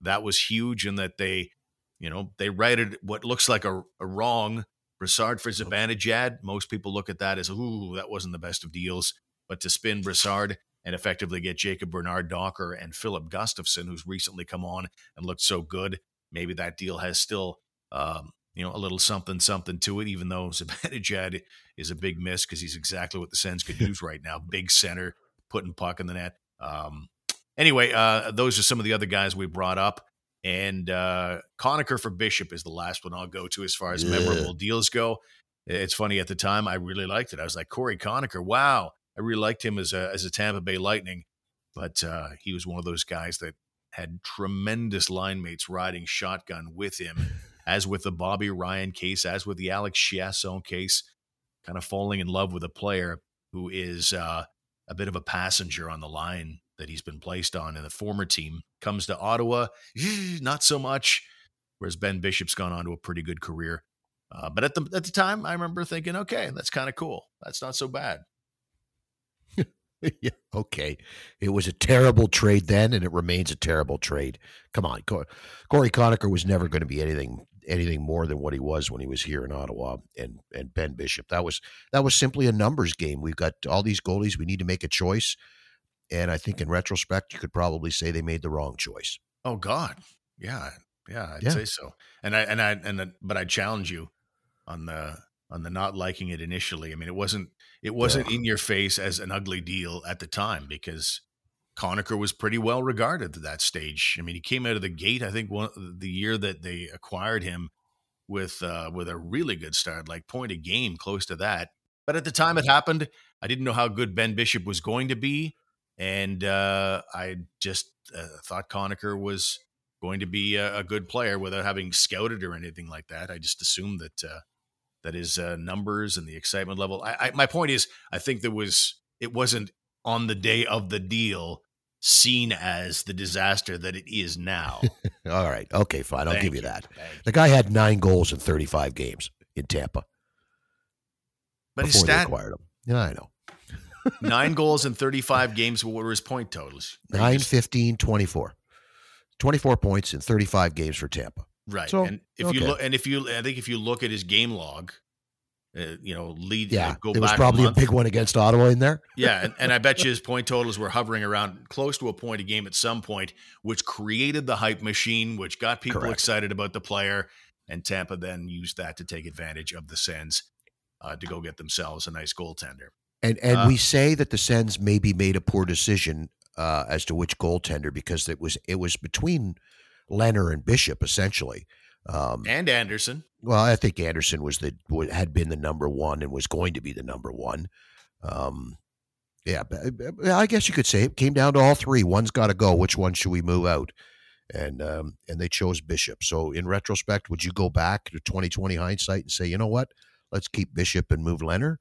That was huge in that they... You know, they righted what looks like a, a wrong. Brassard for Zibanejad. Most people look at that as, ooh, that wasn't the best of deals. But to spin Brassard and effectively get Jacob Bernard-Docker and Philip Gustafson, who's recently come on and looked so good, maybe that deal has still, um, you know, a little something, something to it, even though Zibanejad is a big miss because he's exactly what the Sens could use right now. Big center, putting puck in the net. Um, anyway, uh, those are some of the other guys we brought up. And uh, Conacher for Bishop is the last one I'll go to as far as yeah. memorable deals go. It's funny, at the time, I really liked it. I was like, Corey Conacher, wow. I really liked him as a, as a Tampa Bay Lightning. But uh, he was one of those guys that had tremendous line mates riding shotgun with him, as with the Bobby Ryan case, as with the Alex Chiasson case, kind of falling in love with a player who is uh, a bit of a passenger on the line that he's been placed on in the former team. Comes to Ottawa, not so much, whereas Ben Bishop's gone on to a pretty good career. Uh, but at the at the time, I remember thinking, okay, that's kind of cool. That's not so bad. yeah, okay. It was a terrible trade then, and it remains a terrible trade. Come on, Cor- Corey Conacher was never going to be anything anything more than what he was when he was here in Ottawa, and and Ben Bishop. That was that was simply a numbers game. We've got all these goalies. We need to make a choice. And I think in retrospect, you could probably say they made the wrong choice. Oh God, yeah, yeah, I'd yeah. say so. And I and I and the, but I challenge you on the on the not liking it initially. I mean, it wasn't it wasn't yeah. in your face as an ugly deal at the time because Conacher was pretty well regarded at that stage. I mean, he came out of the gate. I think one the year that they acquired him with uh, with a really good start, like point a game, close to that. But at the time it happened, I didn't know how good Ben Bishop was going to be. And uh, I just uh, thought Conacher was going to be a, a good player without having scouted or anything like that. I just assumed that uh, that his uh, numbers and the excitement level. I, I, my point is, I think there was it wasn't on the day of the deal seen as the disaster that it is now. All right. Okay, fine. I'll Thank give you, you that. Thank the guy you. had nine goals in thirty-five games in Tampa. But his stat. Acquired him. Yeah, I know. Nine goals in thirty-five games. What were his point totals? Nine, just... fifteen, twenty-four. twenty-four points in thirty-five games for Tampa. Right. So, and if okay. you look, and if you, I think if you look at his game log, uh, you know, lead, yeah, uh, go there back was probably a, a big one against Ottawa in there. Yeah. And, and I bet you his point totals were hovering around close to a point a game at some point, which created the hype machine, which got people Correct. excited about the player. And Tampa then used that to take advantage of the Sens uh, to go get themselves a nice goaltender. And and uh, we say that the Sens maybe made a poor decision uh, as to which goaltender, because it was it was between Leonard and Bishop essentially, um, and Anderson. Well, I think Anderson was the had been the number one and was going to be the number one. Um, yeah, I guess you could say it came down to all three. One's got to go. Which one should we move out? And um, and they chose Bishop. So in retrospect, would you go back to twenty twenty hindsight and say, you know what, let's keep Bishop and move Leonard?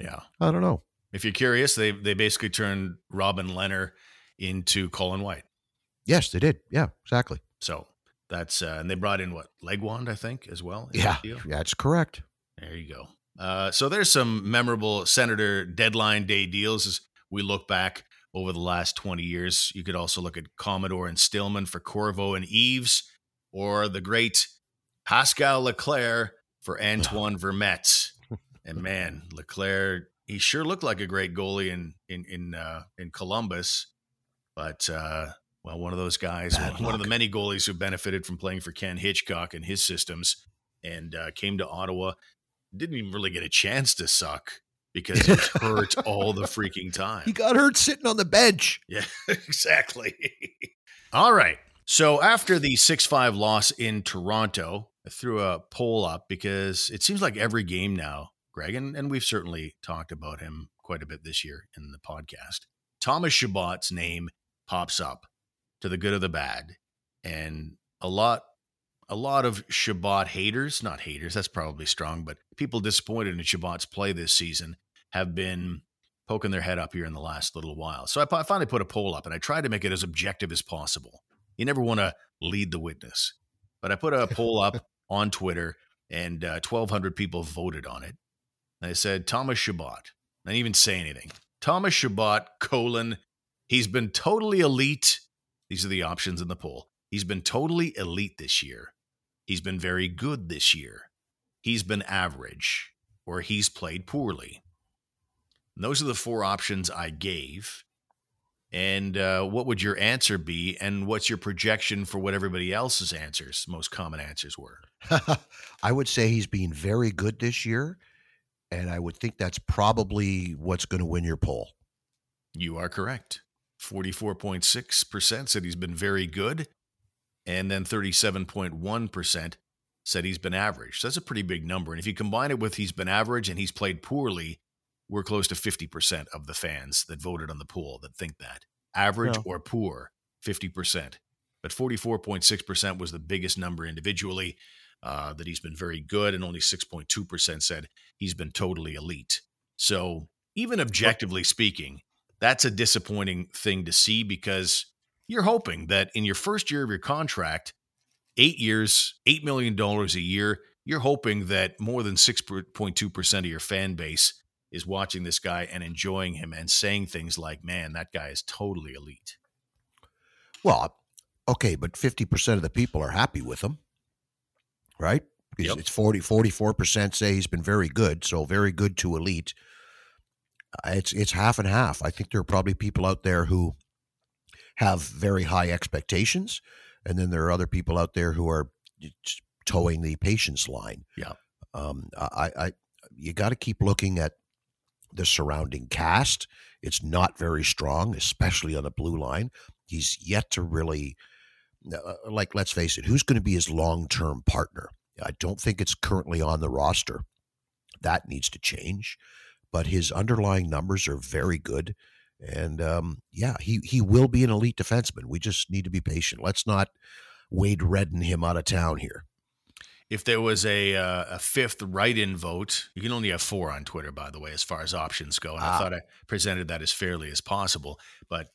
Yeah. I don't know. If you're curious, they they basically turned Robin Lehner into Colin White. Yes, they did. Yeah, exactly. So that's, uh, and they brought in what, Legwand, I think, as well. Yeah, that that's correct. There you go. Uh, so there's some memorable Senator deadline day deals as we look back over the last twenty years. You could also look at Commodore and Stillman for Corvo and Eves, or the great Pascal Leclaire for Antoine Vermette. And man, Leclaire, he sure looked like a great goalie in in in, uh, in Columbus, but uh, well, one of those guys, Bad one luck. of the many goalies who benefited from playing for Ken Hitchcock and his systems, and uh, came to Ottawa, didn't even really get a chance to suck because he was hurt all the freaking time. He got hurt sitting on the bench. Yeah, exactly. All right. So after the six five loss in Toronto, I threw a poll up because it seems like every game now, Greg, and, and we've certainly talked about him quite a bit this year in the podcast, Thomas Chabot's name pops up, to the good or the bad. And a lot a lot of Chabot haters, not haters, that's probably strong, but people disappointed in Chabot's play this season have been poking their head up here in the last little while. So I, I finally put a poll up, and I tried to make it as objective as possible. You never want to lead the witness. But I put a poll up on Twitter, and uh, twelve hundred people voted on it. I said, Thomas Chabot. I didn't even say anything. Thomas Chabot, colon, he's been totally elite. These are the options in the poll. He's been totally elite this year. He's been very good this year. He's been average. Or he's played poorly. And those are the four options I gave. And uh, what would your answer be? And what's your projection for what everybody else's answers, most common answers were? I would say he's been very good this year. And I would think that's probably what's going to win your poll. You are correct. forty-four point six percent said he's been very good. And then thirty-seven point one percent said he's been average. So that's a pretty big number. And if you combine it with he's been average and he's played poorly, we're close to fifty percent of the fans that voted on the poll that think that. Average no. or poor, fifty percent. But forty-four point six percent was the biggest number individually. Uh, that he's been very good, and only six point two percent said he's been totally elite. So even objectively speaking, that's a disappointing thing to see, because you're hoping that in your first year of your contract, eight years, eight million dollars a year, you're hoping that more than six point two percent of your fan base is watching this guy and enjoying him and saying things like, man, that guy is totally elite. Well, okay, but fifty percent of the people are happy with him. Right? Because yep. It's forty, forty-four percent say he's been very good. So very good to elite. It's, it's half and half. I think there are probably people out there who have very high expectations. And then there are other people out there who are towing the patience line. Yeah. Um, I, I, you got to keep looking at the surrounding cast. It's not very strong, especially on the blue line. He's yet to really, like, let's face it, who's going to be his long-term partner? I don't think it's currently on the roster. That needs to change. But his underlying numbers are very good. And, um, yeah, he, he will be an elite defenseman. We just need to be patient. Let's not Wade Redden him out of town here. if there was a uh, a fifth write-in vote, you can only have four on Twitter, by the way, as far as options go. And ah. I thought I presented that as fairly as possible. But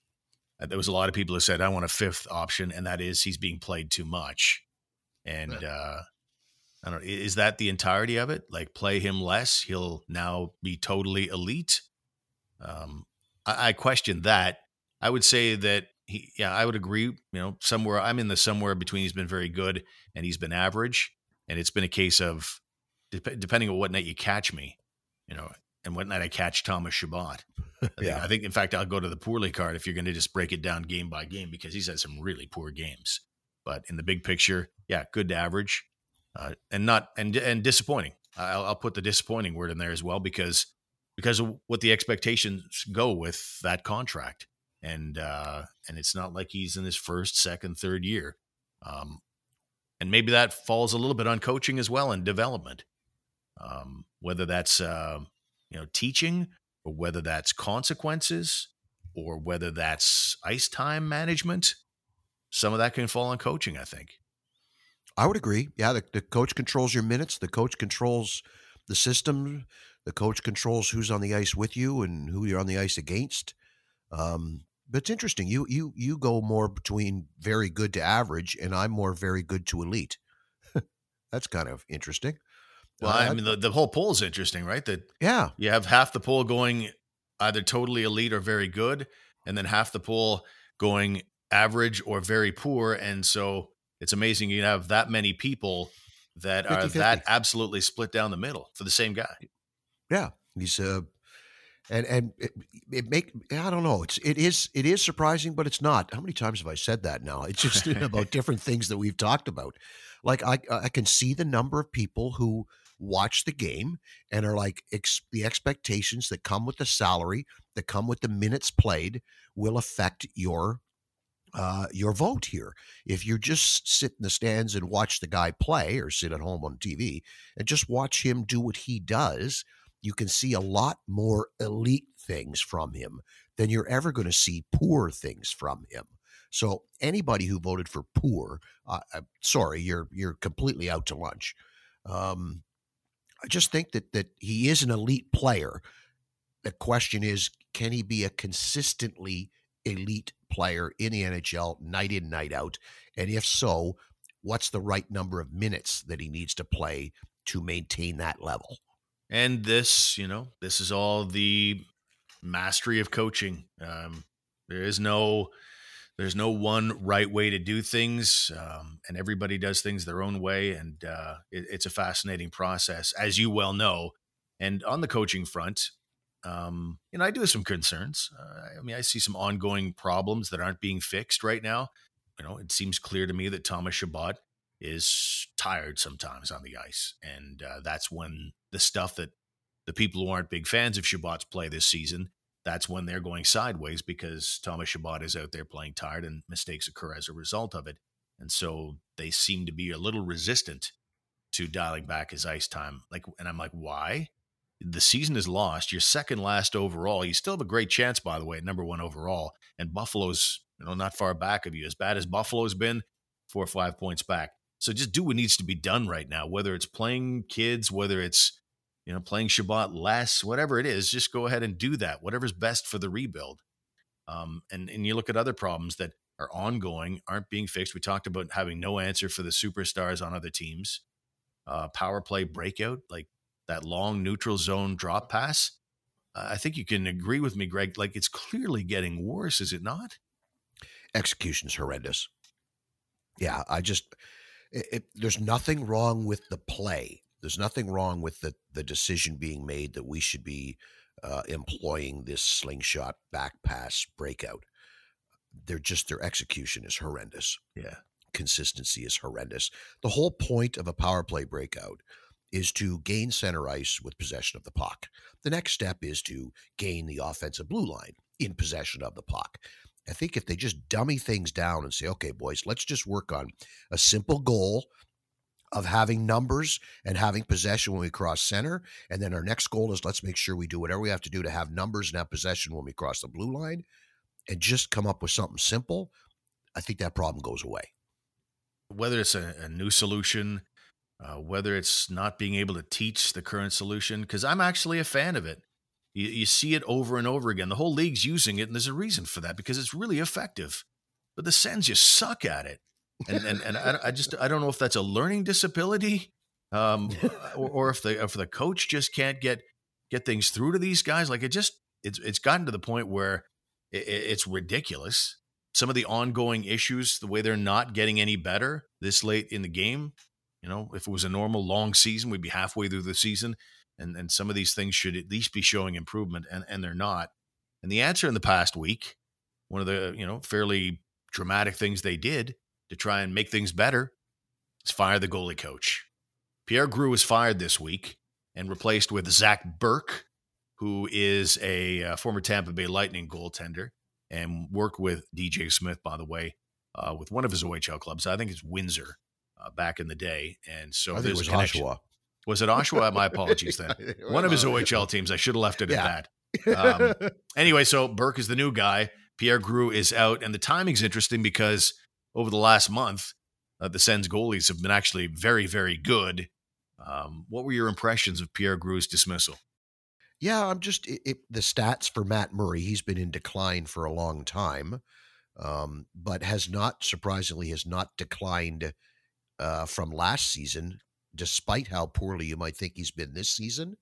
there was a lot of people who said, I want a fifth option, and that is he's being played too much. And yeah. uh, I don't know, is that the entirety of it? Like, play him less, he'll now be totally elite? Um, I, I question that. I would say that, he, yeah, I would agree, you know, somewhere, I'm in the somewhere between he's been very good and he's been average. And it's been a case of, dep- depending on what night you catch me, you know, and what night I catch Thomas Chabot. I think, yeah. I think, in fact, I'll go to the poorly card if you're going to just break it down game by game, because he's had some really poor games. But in the big picture, yeah, good to average, uh, and not and and disappointing. I'll, I'll put the disappointing word in there as well, because because of what the expectations go with that contract, and uh, and it's not like he's in his first, second, third year, um, and maybe that falls a little bit on coaching as well and development, um, whether that's uh, you know teaching. Or whether that's consequences, or whether that's ice time management, some of that can fall on coaching, I think. I would agree. Yeah, the, the coach controls your minutes. The coach controls the system. The coach controls who's on the ice with you and who you're on the ice against. Um, but it's interesting. You you you go more between very good to average, and I'm more very good to elite. That's kind of interesting. Well, I mean, the, the whole poll is interesting, right? That yeah, you have half the poll going either totally elite or very good, and then half the poll going average or very poor. And so it's amazing you have that many people that fifty, are fifty. That absolutely split down the middle for the same guy. Yeah, he's uh, and and it, it make I don't know. It's it is it is surprising, but it's not. How many times have I said that now? It's just about different things that we've talked about. Like I I can see the number of people who watch the game and are like ex- the expectations that come with the salary, that come with the minutes played, will affect your uh, your vote here. If you just sit in the stands and watch the guy play, or sit at home on T V and just watch him do what he does, you can see a lot more elite things from him than you're ever going to see poor things from him. So anybody who voted for poor, uh, sorry, you're you're completely out to lunch. Um, I just think that that he is an elite player. The question is, can he be a consistently elite player in the N H L night in, night out? And if so, what's the right number of minutes that he needs to play to maintain that level? And this, you know, this is all the mastery of coaching. Um, there is no, there's no one right way to do things, um, and everybody does things their own way, and uh, it, it's a fascinating process, as you well know. And on the coaching front, um, you know, I do have some concerns. Uh, I mean, I see some ongoing problems that aren't being fixed right now. You know, it seems clear to me that Thomas Chabot is tired sometimes on the ice, and uh, that's when the stuff that the people who aren't big fans of Chabot's play this season, that's when they're going sideways, because Thomas Chabot is out there playing tired and mistakes occur as a result of it. And so they seem to be a little resistant to dialing back his ice time. Like, and I'm like, why? The season is lost. You're second last overall. You still have a great chance, by the way, at number one overall. And Buffalo's, you know, not far back of you. As bad as Buffalo's been, four or five points back. So just do what needs to be done right now, whether it's playing kids, whether it's, you know, playing Chabot less, whatever it is, just go ahead and do that, whatever's best for the rebuild. Um, and, and you look at other problems that are ongoing, aren't being fixed. We talked about having no answer for the superstars on other teams. Uh, power play breakout, like that long neutral zone drop pass. Uh, I think you can agree with me, Greg, like it's clearly getting worse, is it not? Execution's horrendous. Yeah, I just, it, it, there's nothing wrong with the play. There's nothing wrong with the, the decision being made that we should be uh, employing this slingshot back pass breakout. They're just, their execution is horrendous. Yeah. Consistency is horrendous. The whole point of a power play breakout is to gain center ice with possession of the puck. The next step is to gain the offensive blue line in possession of the puck. I think if they just dummy things down and say, okay, boys, let's just work on a simple goal of having numbers and having possession when we cross center. And then our next goal is, let's make sure we do whatever we have to do to have numbers and have possession when we cross the blue line, and just come up with something simple. I think that problem goes away. Whether it's a, a new solution uh, whether it's not being able to teach the current solution, because I'm actually a fan of it. You, you see it over and over again. The whole league's using it, and there's a reason for that, because it's really effective. But the Sens just suck at it. And and, and I, I just I don't know if that's a learning disability um, or, or if the if the coach just can't get get things through to these guys. Like it just it's it's gotten to the point where it, it's ridiculous. Some of the ongoing issues, the way they're not getting any better this late in the game. You know, if it was a normal long season, we'd be halfway through the season, and and some of these things should at least be showing improvement, and and they're not. And the answer in the past week, one of the you know fairly dramatic things they did to try and make things better is fire the goalie coach. Pierre Groulx was fired this week and replaced with Zach Burke, who is a uh, former Tampa Bay Lightning goaltender and worked with D J Smith, by the way, uh, with one of his O H L clubs. I think it's Windsor uh, back in the day. And so I think it was Oshawa. Was it Oshawa? My apologies then. One of his O H L teams. I should have left it yeah. at that. Um, anyway, so Burke is the new guy. Pierre Groulx is out. And the timing's interesting because over the last month, uh, the Sens goalies have been actually very, very good. Um, what were your impressions of Pierre Groulx's dismissal? Yeah, I'm just it, it, the stats for Matt Murray. He's been in decline for a long time, um, but has not surprisingly has not declined uh, from last season, despite how poorly you might think he's been this season.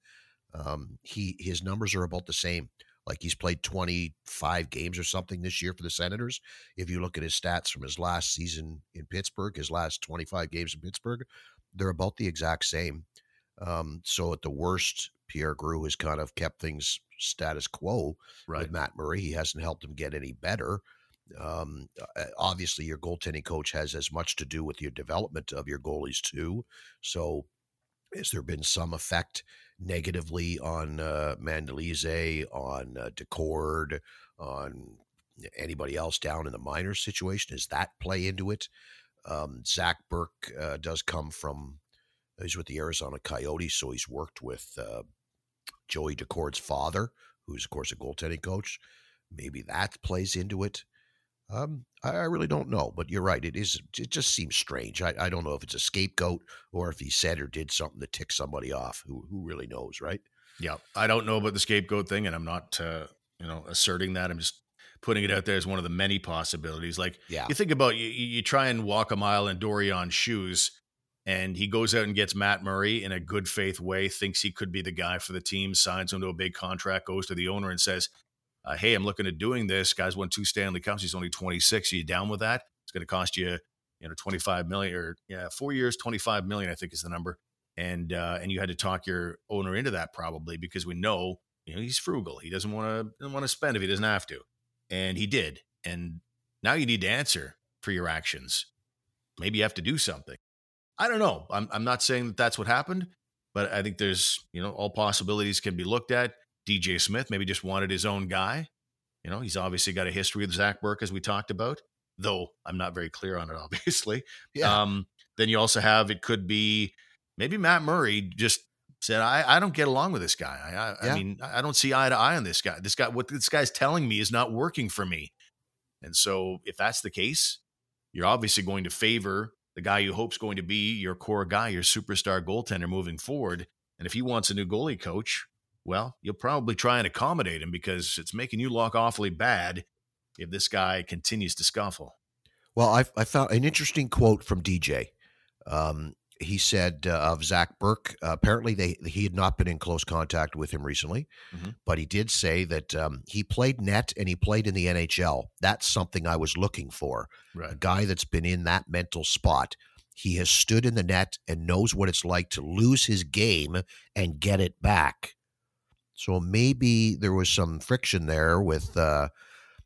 Um, he his numbers are about the same. Like he's played twenty-five games or something this year for the Senators. If you look at his stats from his last season in Pittsburgh, his last twenty-five games in Pittsburgh, they're about the exact same. Um, so at the worst, Pierre Groulx has kind of kept things status quo right. with Matt Murray. He hasn't helped him get any better. Um, obviously, your goaltending coach has as much to do with your development of your goalies too. So has there been some effect negatively on uh, Mandelize, on uh, Decord, on anybody else down in the minor situation? Does that play into it? Um, Zach Burke uh, does come from, he's with the Arizona Coyotes, so he's worked with uh, Joey Decord's father, who's, of course, a goaltending coach. Maybe that plays into it. Um, I, I really don't know, but you're right. It is. It just seems strange. I, I don't know if it's a scapegoat or if he said or did something to tick somebody off. Who who really knows, right? Yeah, I don't know about the scapegoat thing, and I'm not, uh, you know, asserting that. I'm just putting it out there as one of the many possibilities. Like, yeah. you think about you, you try and walk a mile in Dorion's shoes, and he goes out and gets Matt Murray in a good faith way, thinks he could be the guy for the team, signs him to a big contract, goes to the owner and says, Uh, hey, I'm looking at doing this. Guy's won two Stanley Cups. He's only twenty-six. Are you down with that? It's going to cost you, you know, twenty-five million dollars or yeah, four years, twenty-five million dollars, I think is the number. And uh, and you had to talk your owner into that probably because we know, you know, he's frugal. He doesn't want to want to spend if he doesn't have to. And he did. And now you need to answer for your actions. Maybe you have to do something. I don't know. I'm I'm not saying that that's what happened, but I think there's, you know, all possibilities can be looked at. D J Smith maybe just wanted his own guy. You know, he's obviously got a history with Zach Burke, as we talked about, though I'm not very clear on it, obviously. Yeah. Um, then you also have, it could be maybe Matt Murray just said, I, I don't get along with this guy. I, I, yeah. I mean, I don't see eye to eye on this guy. This guy, what this guy's telling me is not working for me. And so if that's the case, you're obviously going to favor the guy you hope's going to be your core guy, your superstar goaltender moving forward. And if he wants a new goalie coach, well, you'll probably try and accommodate him because it's making you look awfully bad if this guy continues to scuffle. Well, I, I found an interesting quote from D J. Um, he said uh, of Zach Burke, uh, apparently they he had not been in close contact with him recently, mm-hmm. but he did say that um, he played net and he played in the N H L. That's something I was looking for. Right. A guy that's been in that mental spot. He has stood in the net and knows what it's like to lose his game and get it back. So maybe there was some friction there with, uh,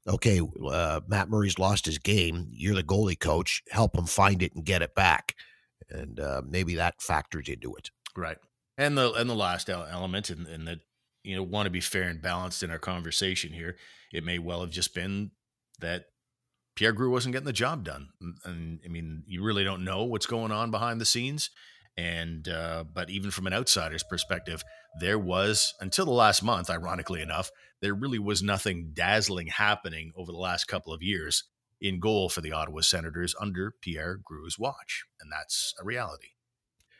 okay, uh, Matt Murray's lost his game. You're the goalie coach. Help him find it and get it back. And uh, maybe that factored into it. Right. And the and the last element, and, and that, you know, want to be fair and balanced in our conversation here, it may well have just been that Pierre Groulx wasn't getting the job done. And, and I mean, you really don't know what's going on behind the scenes. And, uh, but even from an outsider's perspective, there was, until the last month, ironically enough, there really was nothing dazzling happening over the last couple of years in goal for the Ottawa Senators under Pierre Groulx's watch. And that's a reality.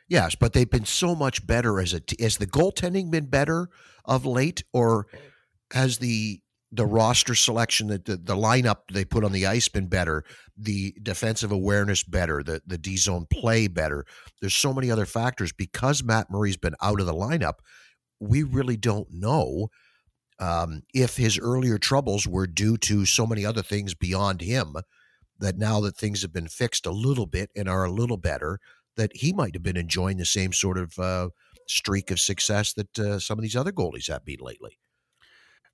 Yes, but they've been so much better as a t- has the goaltending been better of late, or has the the roster selection, that the, the lineup they put on the ice been better, the defensive awareness better, the the D zone play better? There's so many other factors because Matt Murray's been out of the lineup. We really don't know um, if his earlier troubles were due to so many other things beyond him, that now that things have been fixed a little bit and are a little better, that he might have been enjoying the same sort of uh, streak of success that uh, some of these other goalies have been lately.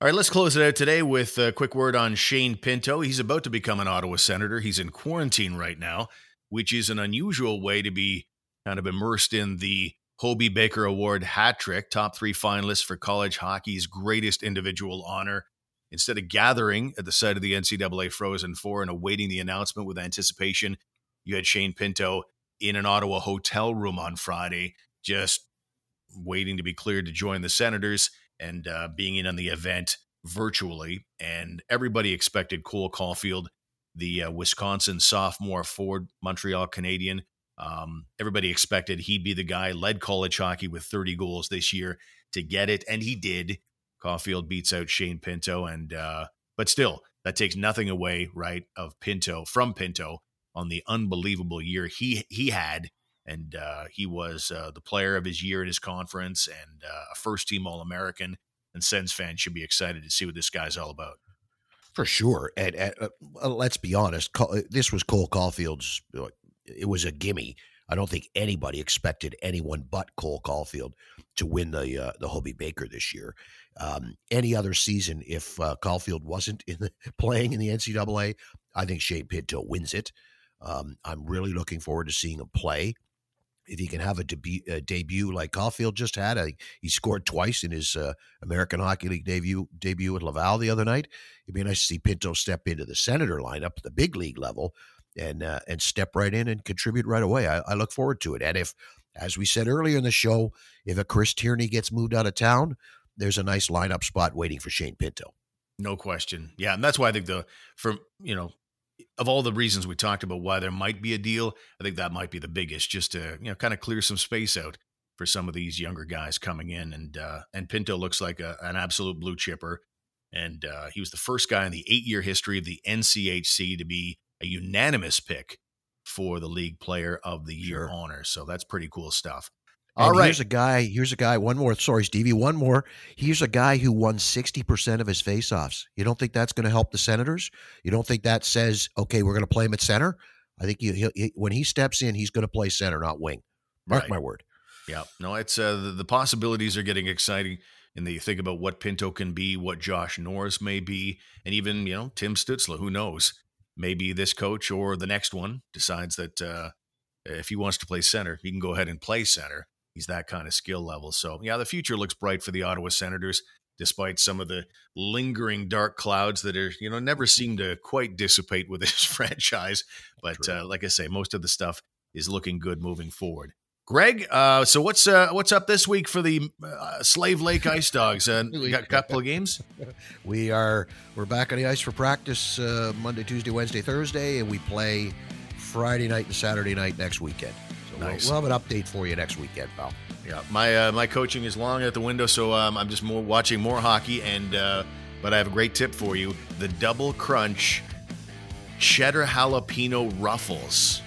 All right, let's close it out today with a quick word on Shane Pinto. He's about to become an Ottawa Senator. He's in quarantine right now, which is an unusual way to be kind of immersed in the Hobey Baker Award hat trick, top three finalists for college hockey's greatest individual honor. Instead of gathering at the site of the N C double A Frozen Four and awaiting the announcement with anticipation, you had Shane Pinto in an Ottawa hotel room on Friday, just waiting to be cleared to join the Senators and uh, being in on the event virtually. And everybody expected Cole Caulfield, the uh, Wisconsin sophomore forward, Montreal Canadian. Um, everybody expected he'd be the guy, led college hockey with thirty goals this year, to get it, and he did. Caulfield beats out Shane Pinto, and uh, but still, that takes nothing away, right, of Pinto from Pinto on the unbelievable year he he had, and uh, he was uh, the player of his year in his conference, and uh, a first-team All-American. And Sens fans should be excited to see what this guy's all about. For sure, and, and uh, let's be honest, this was Cole Caulfield's. It was a gimme. I don't think anybody expected anyone but Cole Caulfield to win the uh, the Hobey Baker this year. Um, any other season, if uh, Caulfield wasn't in the, playing in the N C double A, I think Shane Pinto wins it. Um, I'm really looking forward to seeing him play. If he can have a, debu- a debut like Caulfield just had, I, he scored twice in his uh, American Hockey League debut debut at Laval the other night. It'd be nice to see Pinto step into the Senator lineup, the big league level, and uh, and step right in and contribute right away. I, I look forward to it. And if, as we said earlier in the show, if a Chris Tierney gets moved out of town, there's a nice lineup spot waiting for Shane Pinto. No question. Yeah, and that's why I think the, for, you know, of all the reasons we talked about why there might be a deal, I think that might be the biggest, just to, you know, kind of clear some space out for some of these younger guys coming in. And uh, and Pinto looks like a, an absolute blue chipper. And uh, he was the first guy in the eight-year history of the N C H C to be a unanimous pick for the league player of the year sure. honor. So that's pretty cool stuff. All and right. Here's a guy, here's a guy, one more, sorry, Stevie, one more. Here's a guy who won sixty percent of his faceoffs. You don't think that's going to help the Senators? You don't think that says, okay, we're going to play him at center? I think you, he, when he steps in, he's going to play center, not wing. Mark right. my word. Yeah. No, it's uh, the, the possibilities are getting exciting. And you think about what Pinto can be, what Josh Norris may be, and even, you know, Tim Stützle, who knows? Maybe this coach or the next one decides that uh, if he wants to play center, he can go ahead and play center. He's that kind of skill level. So, yeah, the future looks bright for the Ottawa Senators, despite some of the lingering dark clouds that are, you know, never seem to quite dissipate with this franchise. But uh, like I say, most of the stuff is looking good moving forward. Greg, uh, so what's uh, what's up this week for the uh, Slave Lake Ice Dogs? Uh, we got a couple of games. We are we're back on the ice for practice uh, Monday, Tuesday, Wednesday, Thursday, and we play Friday night and Saturday night next weekend. So nice. we'll, we'll have an update for you next weekend, pal. Yeah, my uh, my coaching is long at the window, so um, I'm just more watching more hockey. And uh, but I have a great tip for you: the Double Crunch Cheddar Jalapeno Ruffles,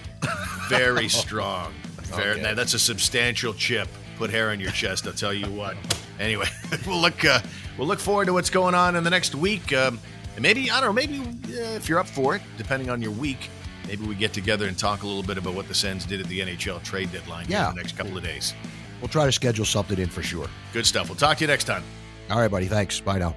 very strong. Fair. Okay. Now, that's a substantial chip. Put hair on your chest, I'll tell you what. Anyway, we'll look uh, we'll look forward to what's going on in the next week. Um, and maybe, I don't know, maybe uh, if you're up for it, depending on your week, maybe we get together and talk a little bit about what the Sens did at the N H L trade deadline yeah. in the next couple of days. We'll try to schedule something in for sure. Good stuff. We'll talk to you next time. All right, buddy. Thanks. Bye now.